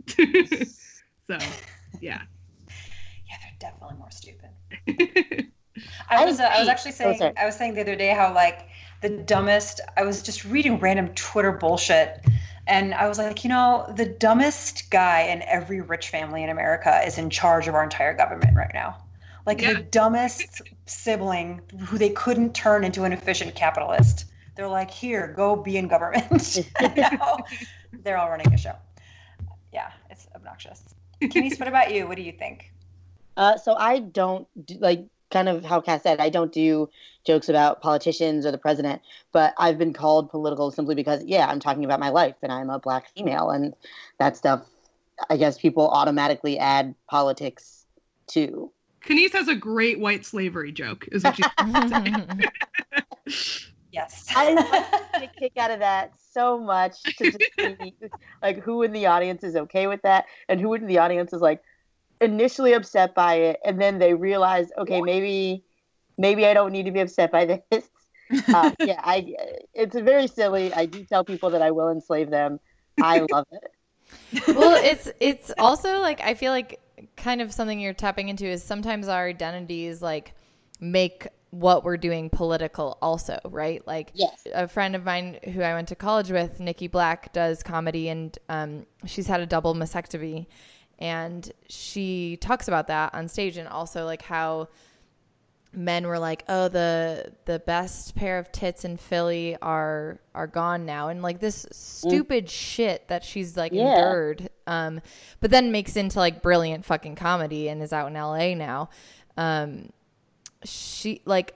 So yeah they're definitely more stupid. I was saying the other day how like the dumbest, I was just reading random Twitter bullshit and I was like, you know, the dumbest guy in every rich family in America is in charge of our entire government right now. Like the dumbest sibling who they couldn't turn into an efficient capitalist, they're like, here, go be in government. Now they're all running the show. Yeah, it's obnoxious. Kenise, what about you? What do you think? So I don't do, like, kind of how Kat said, I don't do jokes about politicians or the president, but I've been called political simply because, I'm talking about my life and I'm a Black female and that stuff. I guess people automatically add politics to. Kenise has a great white slavery joke, is what she's saying. Yes. I love to kick out of that so much, to just see like who in the audience is okay with that and who in the audience is like initially upset by it and then they realize, okay, maybe I don't need to be upset by this. It's very silly. I do tell people that I will enslave them. I love it. Well, it's also like, I feel like kind of something you're tapping into is sometimes our identities like make what we're doing political also, right? Like a friend of mine who I went to college with, Nikki Black, does comedy and she's had a double mastectomy and she talks about that on stage and also like how men were like, oh, the best pair of tits in Philly are gone now. And like this stupid shit that she's like endured, but then makes into like brilliant fucking comedy and is out in LA now. She like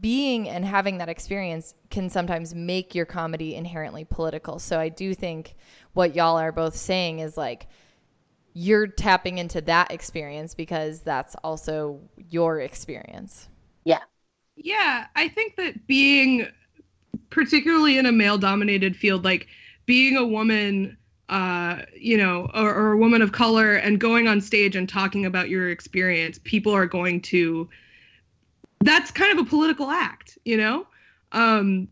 being and having that experience can sometimes make your comedy inherently political. So I do think what y'all are both saying is like you're tapping into that experience because that's also your experience. Yeah. Yeah. I think that being, particularly in a male dominated field, like being a woman, you know, or a woman of color and going on stage and talking about your experience, people are going to, that's kind of a political act, you know,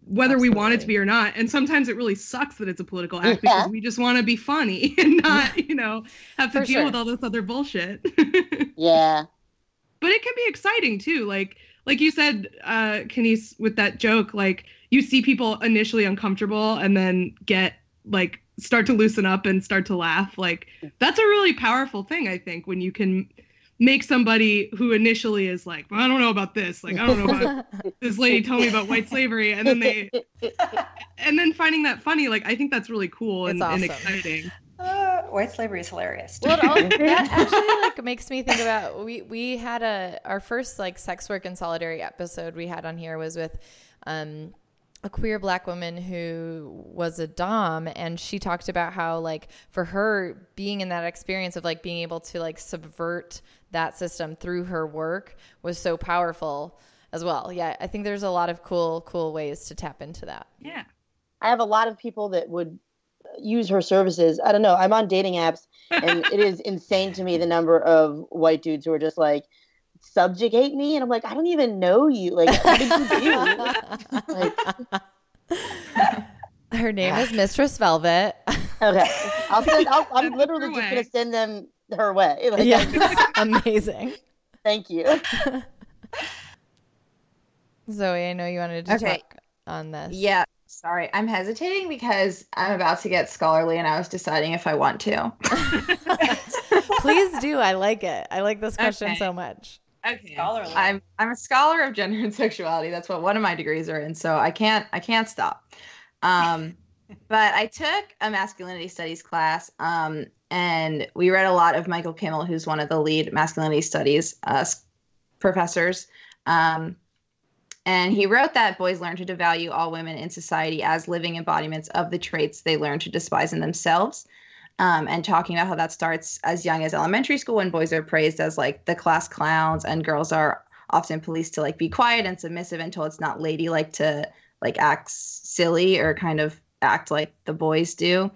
whether we want it to be or not. And sometimes it really sucks that it's a political act because we just want to be funny and not, you know, have to deal with all this other bullshit. But it can be exciting, too. Like you said, Kenise, with that joke, like you see people initially uncomfortable and then get like start to loosen up and start to laugh. Like that's a really powerful thing, I think, when you can make somebody who initially is like, well, I don't know about this. Like, I don't know about this lady told me about white slavery. And then finding that funny, like, I think that's really cool and, awesome. And exciting. White slavery is hilarious. Well, that actually like makes me think about, we had our first like sex work and solidarity episode we had on here was with a queer Black woman who was a dom, and she talked about how, like, for her being in that experience of, like, being able to, like, subvert that system through her work was so powerful as well. Yeah, I think there's a lot of cool ways to tap into that. Yeah. I have a lot of people that would use her services. I don't know. I'm on dating apps, and it is insane to me the number of white dudes who are just like, subjugate me, and I'm like, I don't even know you. Like, what did you do? Her name is Mistress Velvet. Okay, I'm literally just gonna send them her way. Like, yeah, amazing. Thank you, Zoe. I know you wanted to talk on this. Yeah, sorry, I'm hesitating because I'm about to get scholarly, and I was deciding if I want to. Please do. I like it. I like this question so much. Okay. I'm a scholar of gender and sexuality. That's what one of my degrees are in. So I can't stop. But I took a masculinity studies class, and we read a lot of Michael Kimmel, who's one of the lead masculinity studies professors. And he wrote that boys learn to devalue all women in society as living embodiments of the traits they learn to despise in themselves. And talking about how that starts as young as elementary school when boys are praised as, like, the class clowns, and girls are often policed to, like, be quiet and submissive until it's not ladylike to, like, act silly or kind of act like the boys do.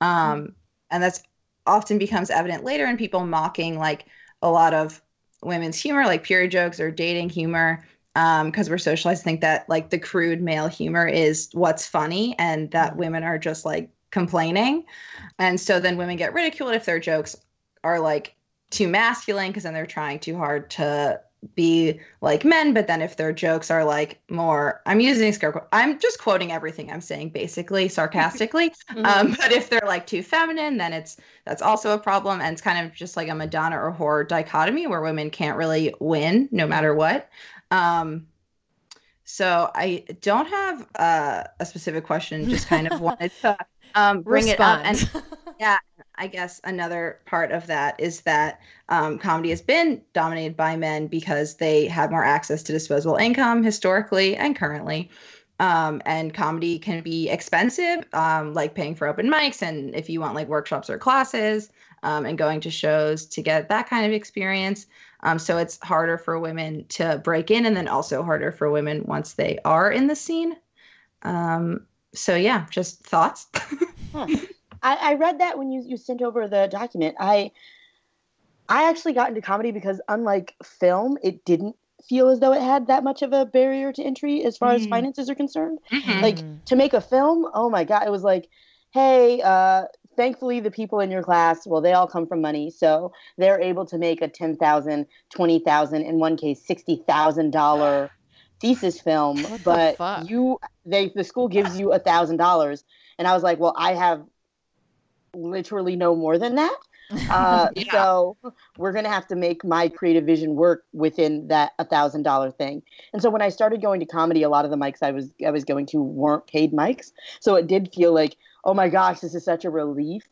And that's often becomes evident later in people mocking, like, a lot of women's humor, like pure jokes or dating humor, because we're socialized to think that, like, the crude male humor is what's funny, and that women are just, like, complaining. And so then women get ridiculed if their jokes are, like, too masculine, because then they're trying too hard to be like men. But then if their jokes are, like, more, I'm using scare, I'm just quoting everything I'm saying basically sarcastically. But if they're, like, too feminine, then that's also a problem. And it's kind of just like a Madonna or horror dichotomy where women can't really win no matter what. So I don't have a specific question, just kind of wanted to bring it up. And yeah, I guess another part of that is that comedy has been dominated by men because they have more access to disposable income historically and currently. And comedy can be expensive, like paying for open mics, and if you want, like, workshops or classes, and going to shows to get that kind of experience. So it's harder for women to break in, and then also harder for women once they are in the scene. So yeah, just thoughts. I read that when you sent over the document. I actually got into comedy because, unlike film, it didn't feel as though it had that much of a barrier to entry as far as finances are concerned. Like, to make a film, oh my God, it was like, hey, thankfully the people in your class, well, they all come from money, so they're able to make a $10,000, $20,000, in one case, $60,000 thesis film, but the school gives you $1,000. And I was like, well, I have literally no more than that. So we're going to have to make my creative vision work within that $1,000 thing. And so when I started going to comedy, a lot of the mics I was going to weren't paid mics. So it did feel like, oh my gosh, this is such a relief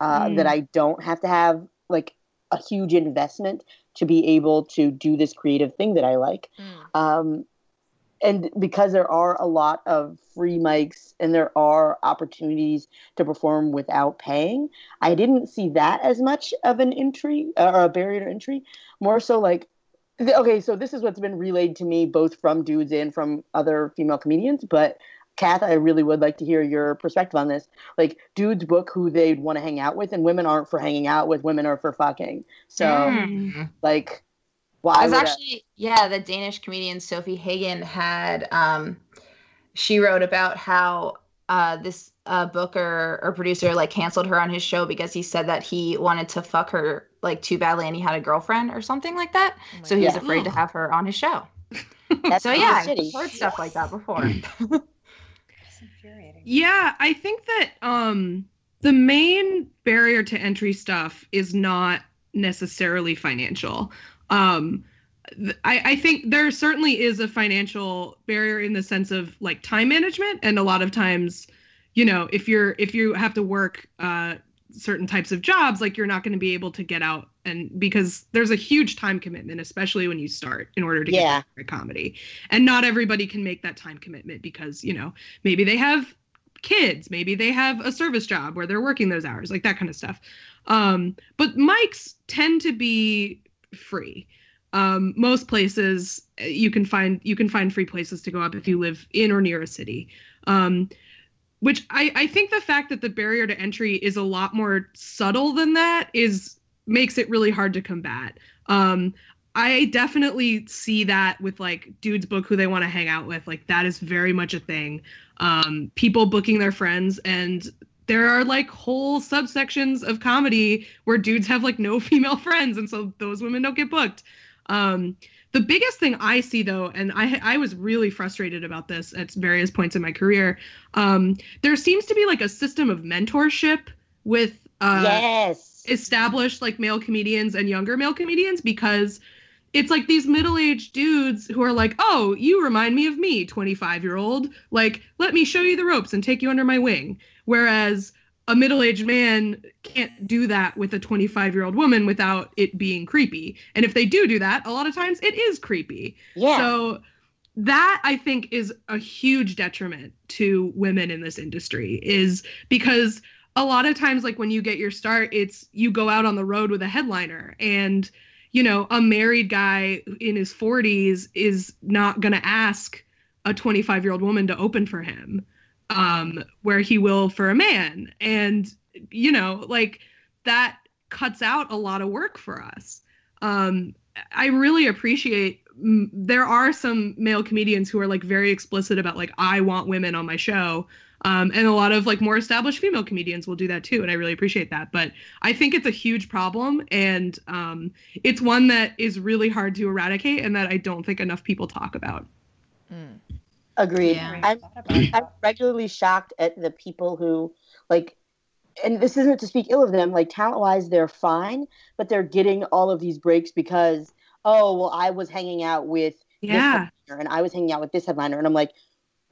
that I don't have to have, like, a huge investment to be able to do this creative thing that I like. And because there are a lot of free mics and there are opportunities to perform without paying, I didn't see that as much of an entry or a barrier to entry. More so like, okay, so this is what's been relayed to me both from dudes and from other female comedians. But Kath, I really would like to hear your perspective on this. Like, dudes book who they'd want to hang out with, and women aren't for hanging out with, women are for fucking. So like... Wow, I was actually, the Danish comedian Sophie Hagen had, she wrote about how this booker or producer, like, canceled her on his show because he said that he wanted to fuck her, like, too badly, and he had a girlfriend or something like that. So he was afraid to have her on his show. That's so I've heard stuff like that before. It's infuriating. Yeah, I think that the main barrier to entry stuff is not necessarily financial. I think there certainly is a financial barrier in the sense of, like, time management. And a lot of times, you know, if you have to work certain types of jobs, like you're not going to be able to get out, and because there's a huge time commitment, especially when you start, in order to get into comedy. And not everybody can make that time commitment because, you know, maybe they have kids, maybe they have a service job where they're working those hours, like that kind of stuff. But mics tend to be free. Most places you can find free places to go up if you live in or near a city. Which I think the fact that the barrier to entry is a lot more subtle than that makes it really hard to combat. I definitely see that with like dudes book who they want to hang out with. Like that is very much a thing. People booking their friends, and there are like whole subsections of comedy where dudes have like no female friends, and so those women don't get booked. The biggest thing I see, though, and I was really frustrated about this at various points in my career, there seems to be like a system of mentorship with established like male comedians and younger male comedians, because it's like these middle-aged dudes who are like, oh, you remind me of me, 25-year-old. Like, let me show you the ropes and take you under my wing. Whereas a middle-aged man can't do that with a 25-year-old woman without it being creepy. And if they do that, a lot of times it is creepy. Yeah. So that, I think, is a huge detriment to women in this industry, is because a lot of times, like when you get your start, it's you go out on the road with a headliner, and, you know, a married guy in his 40s is not going to ask a 25-year-old woman to open for him, where he will for a man. And, you know, like that cuts out a lot of work for us. I really appreciate there are some male comedians who are like very explicit about like, I want women on my show. And a lot of like more established female comedians will do that too. And I really appreciate that. But I think it's a huge problem. And it's one that is really hard to eradicate and that I don't think enough people talk about. Mm. Agreed. Yeah. I'm regularly shocked at the people who, like, and this isn't to speak ill of them, like, talent-wise, they're fine, but they're getting all of these breaks because, oh, well, I was hanging out with this headliner, and I was hanging out with this headliner, and I'm like,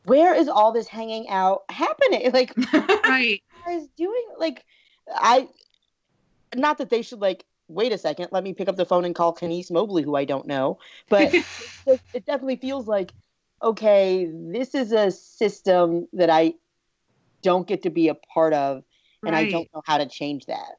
where is all this hanging out happening? Like, right. What is doing? Like, not that they should, like, wait a second, let me pick up the phone and call Kenise Mobley, who I don't know, but it definitely feels like, okay, this is a system that I don't get to be a part of, and I don't know how to change that.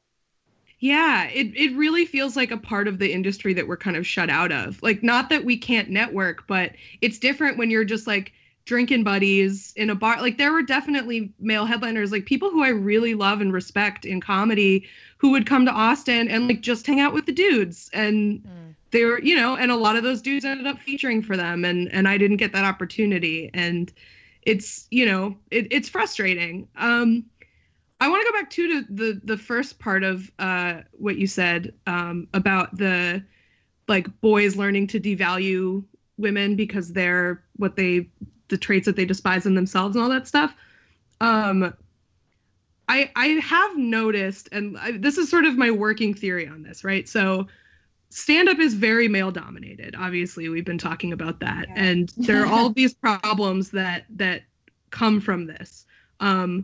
Yeah, it really feels like a part of the industry that we're kind of shut out of. Like, not that we can't network, but it's different when you're just, like, drinking buddies in a bar. Like, there were definitely male headliners, like, people who I really love and respect in comedy who would come to Austin and, like, just hang out with the dudes, and... Mm. They were, you know, and a lot of those dudes ended up featuring for them, and I didn't get that opportunity, and it's, you know, it's frustrating. I want to go back to the first part of what you said about the, like, boys learning to devalue women because they're the traits that they despise in themselves and all that stuff. I have noticed, and this is sort of my working theory on this, right? So stand-up is very male-dominated. Obviously, we've been talking about that. Yeah. And there are all these problems that come from this. And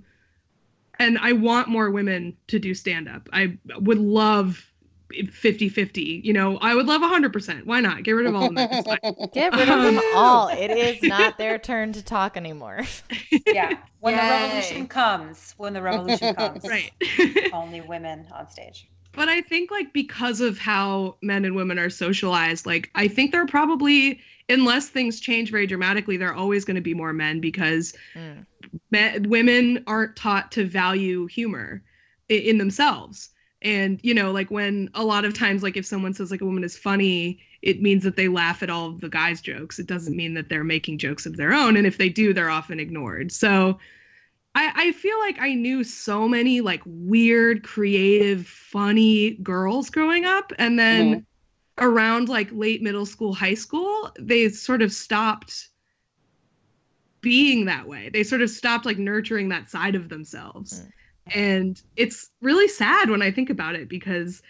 I want more women to do stand-up. I would love 50-50. You know, I would love 100%. Why not? Get rid of all of them. Get rid of them all. It is not their turn to talk anymore. Yeah. When the revolution comes. Right. Only women on stage. But I think, like, because of how men and women are socialized, like, I think there are probably, unless things change very dramatically, there are always going to be more men because women aren't taught to value humor in themselves. And, you know, like, when a lot of times, like, if someone says, like, a woman is funny, it means that they laugh at all of the guys' jokes. It doesn't mean that they're making jokes of their own. And if they do, they're often ignored. So I feel like I knew so many, like, weird, creative, funny girls growing up. And then around, like, late middle school, high school, they sort of stopped being that way. They sort of stopped, like, nurturing that side of themselves. Mm. And it's really sad when I think about it because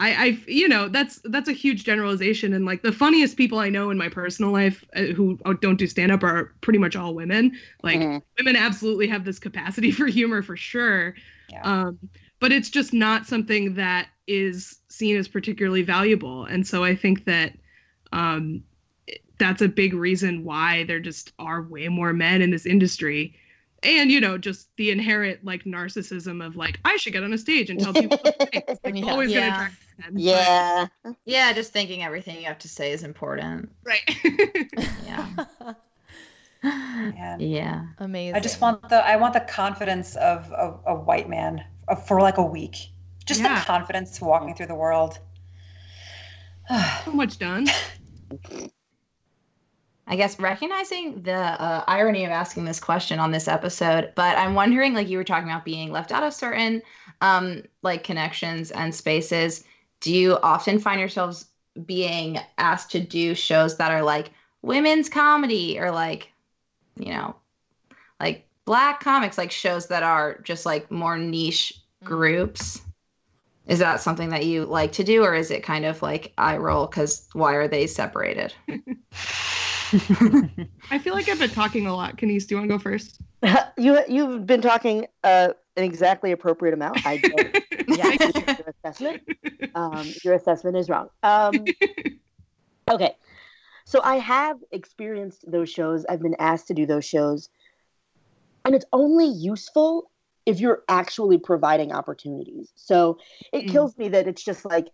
I you know, that's a huge generalization. And, like, the funniest people I know in my personal life who don't do stand-up are pretty much all women. Like, women absolutely have this capacity for humor for sure. Yeah. but it's just not something that is seen as particularly valuable. And so I think that that's a big reason why there just are way more men in this industry. And, you know, just the inherent, like, narcissism of, like, I should get on a stage and tell people things. It's like, always going to attract men. Yeah. But... yeah, just thinking everything you have to say is important. Right. Yeah. Amazing. I just want the confidence of a white man for, like, a week. Just the confidence walking through the world. So much done. I guess recognizing the irony of asking this question on this episode, but I'm wondering, like, you were talking about being left out of certain like connections and spaces. Do you often find yourselves being asked to do shows that are like women's comedy or like, you know, like Black comics, like shows that are just like more niche groups? Is that something that you like to do, or is it kind of like eye roll because why are they separated? I feel like I've been talking a lot. Kenise, do you want to go first? You've been talking an exactly appropriate amount. I don't. Your assessment. Your assessment is wrong. Okay. So I have experienced those shows. I've been asked to do those shows. And it's only useful if you're actually providing opportunities. So it kills me that it's just like,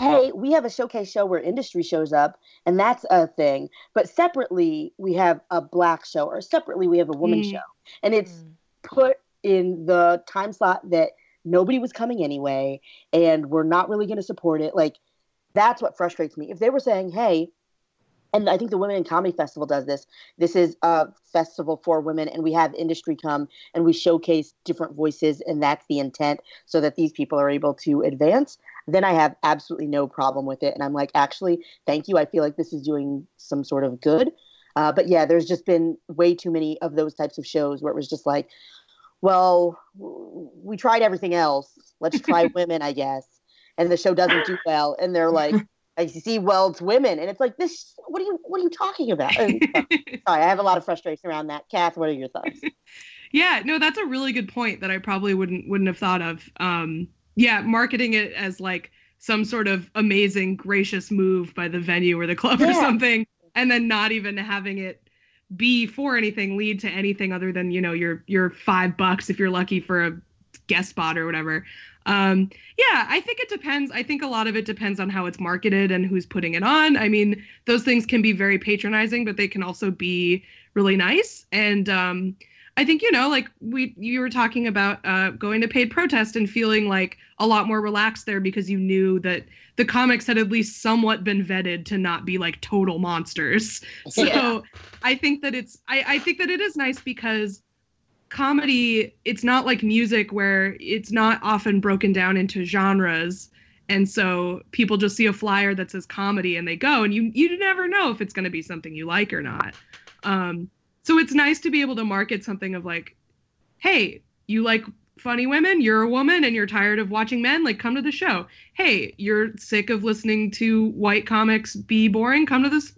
hey, we have a showcase show where industry shows up, and that's a thing. But separately, we have a Black show, or separately, we have a woman show. And it's put in the time slot that nobody was coming anyway, and we're not really going to support it. Like, that's what frustrates me. If they were saying, hey, and I think the Women in Comedy Festival does this. This is a festival for women, and we have industry come, and we showcase different voices, and that's the intent, so that these people are able to advance. Then I have absolutely no problem with it. And I'm like, actually, thank you. I feel like this is doing some sort of good. But yeah, there's just been way too many of those types of shows where it was just like, well, we tried everything else. Let's try women, I guess. And the show doesn't do well. And they're like, I see, well, it's women. And it's like, this, what are you talking about? And, sorry, I have a lot of frustration around that. Kath, what are your thoughts? Yeah, no, that's a really good point that I probably wouldn't have thought of. Yeah, marketing it as like some sort of amazing, gracious move by the venue or the club or something, and then not even having it be for anything, lead to anything other than, you know, your $5 if you're lucky for a guest spot or whatever. Yeah, I think it depends. I think a lot of it depends on how it's marketed and who's putting it on. I mean, those things can be very patronizing, but they can also be really nice. And I think, you know, like you were talking about going to paid protest and feeling like a lot more relaxed there because you knew that the comics had at least somewhat been vetted to not be like total monsters. So I think that it is nice because comedy, it's not like music where it's not often broken down into genres. And so people just see a flyer that says comedy and they go, and you never know if it's going to be something you like or not. So it's nice to be able to market something of like, hey, you like funny women, you're a woman and you're tired of watching men, like come to the show. Hey, you're sick of listening to white comics be boring, come to this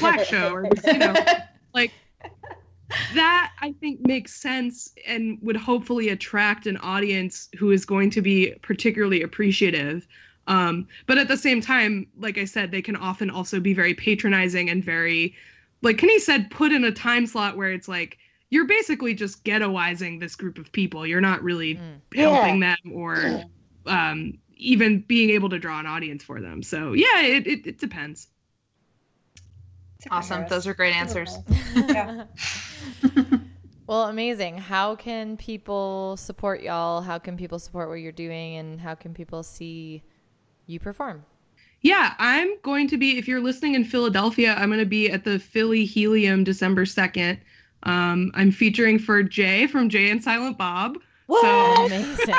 Black show. Or, you know, like that I think makes sense and would hopefully attract an audience who is going to be particularly appreciative. But at the same time, like I said, they can often also be very patronizing and very... like Kenise said, put in a time slot where it's like, you're basically just ghettoizing this group of people. You're not really helping them or even being able to draw an audience for them. So yeah, it depends. Awesome. Those are great answers. Yeah. Well, amazing. How can people support y'all? How can people support what you're doing? And how can people see you perform? Yeah, I'm going to be, if you're listening in Philadelphia, I'm going to be at the Philly Helium December 2nd. I'm featuring for Jay from Jay and Silent Bob. What? So, amazing.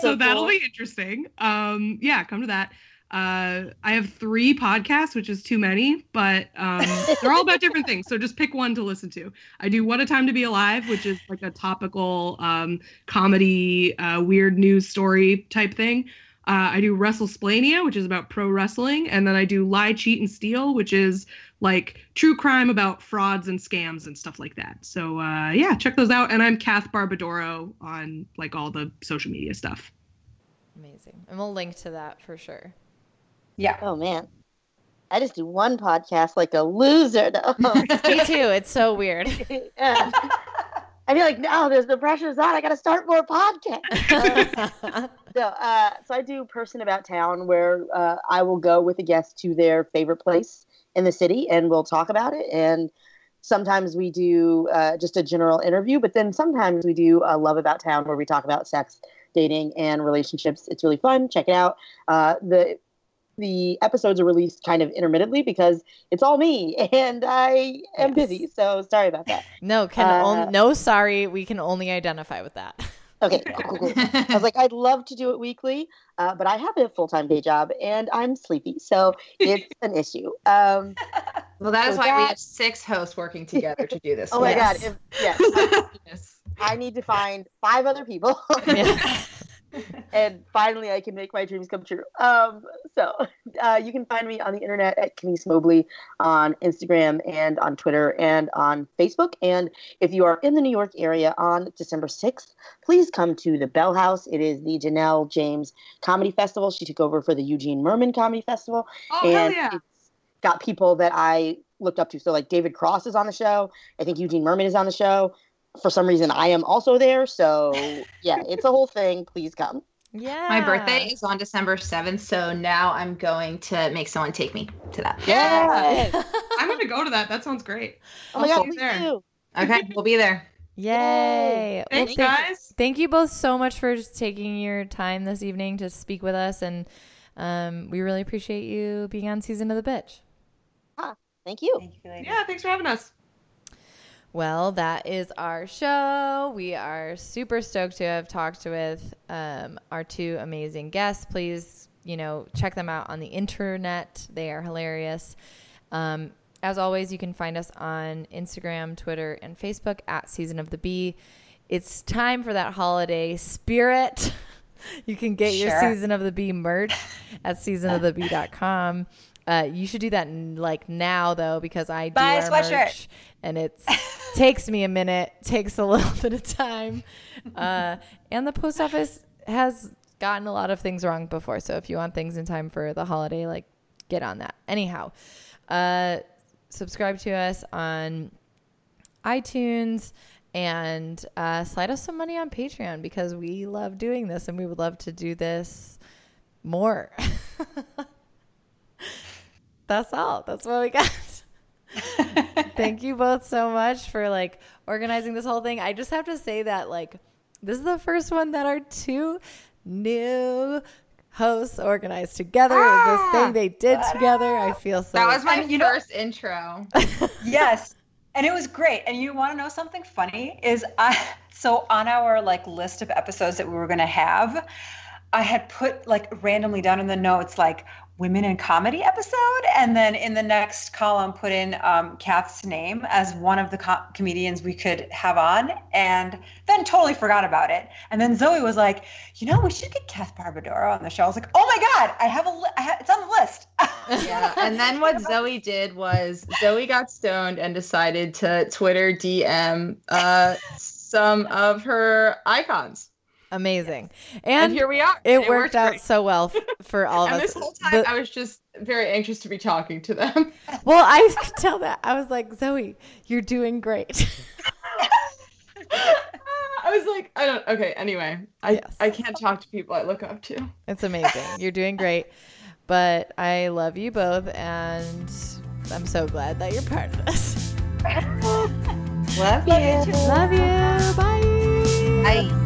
So that'll be interesting. Yeah, come to that. I have 3 podcasts, which is too many, but they're all about different things. So just pick one to listen to. I do What a Time to Be Alive, which is like a topical comedy, weird news story type thing. I do WrestleSplania, which is about pro wrestling. And then I do Lie, Cheat, and Steal, which is like true crime about frauds and scams and stuff like that. So yeah, check those out. And I'm Kath Barbadoro on like all the social media stuff. Amazing. And we'll link to that for sure. Yeah. Oh, man. I just do one podcast like a loser. No. Me too. It's so weird. Yeah. I feel like, no, there's the pressure's on. I got to start more podcasts. So I do Person About Town, where I will go with a guest to their favorite place in the city, and we'll talk about it. And sometimes we do just a general interview, but then sometimes we do Love About Town, where we talk about sex, dating, and relationships. It's really fun. Check it out. The episodes are released kind of intermittently because it's all me and I am busy. So sorry about that. No, sorry. We can only identify with that. Okay. Cool. I was like, I'd love to do it weekly, but I have a full-time day job and I'm sleepy. So it's an issue. Well, that is why we have six hosts working together to do this. Oh, my God. I need to find five other people. And finally, I can make my dreams come true. So you can find me on the internet at Kenise Mobley on Instagram and on Twitter and on Facebook. And if you are in the New York area on December 6th, please come to the Bell House. It is the Janelle James Comedy Festival. She took over for the Eugene Merman Comedy Festival. Oh, and hell yeah. It's got people that I looked up to. So, like, David Cross is on the show. I think Eugene Merman is on the show. For some reason, I am also there. So, yeah, it's a whole thing. Please come. Yeah. My birthday is on December 7th. So now I'm going to make someone take me to that. Yeah. I'm going to go to that. That sounds great. Oh, my God. Please do. Okay. We'll be there. Yay. Thanks, guys. Thank you both so much for just taking your time this evening to speak with us. And we really appreciate you being on Season of the Bitch. Thank you. Thank you. Yeah. Thanks for having us. Well, that is our show. We are super stoked to have talked with our two amazing guests. Please, check them out on the internet. They are hilarious. As always, you can find us on Instagram, Twitter, and Facebook at Season of the Bee. It's time for that holiday spirit. You can get your Season of the Bee merch at seasonofthebee.com. You should do that now, though, because I do buy a sweatshirt merch, and it takes me a minute, takes a little bit of time. And the post office has gotten a lot of things wrong before. So if you want things in time for the holiday, get on that. Anyhow, subscribe to us on iTunes and slide us some money on Patreon because we love doing this and we would love to do this more. That's all. That's what we got. Thank you both so much for organizing this whole thing. I just have to say that this is the first one that our two new hosts organized together. It was this thing they did together. I feel so. That was my first intro. Yes. And it was great. And you want to know something funny is so on our list of episodes that we were going to have, I had put randomly down in the notes, women in comedy episode, and then in the next column put in Kath's name as one of the comedians we could have on, and then totally forgot about it. And then Zoe was like, we should get Kath Barbadoro on the show. I was like, oh my God, I have it's on the list. Yeah. And then what Zoe did was Zoe got stoned and decided to Twitter DM some of her icons. Amazing. And here we are. It worked out so well for all of us. And this whole time I was just very anxious to be talking to them. Well, I could tell that. I was like, Zoe, you're doing great. I was like, anyway. I can't talk to people I look up to. It's amazing. You're doing great. But I love you both and I'm so glad that you're part of this. Love you. Love you. Bye. Bye.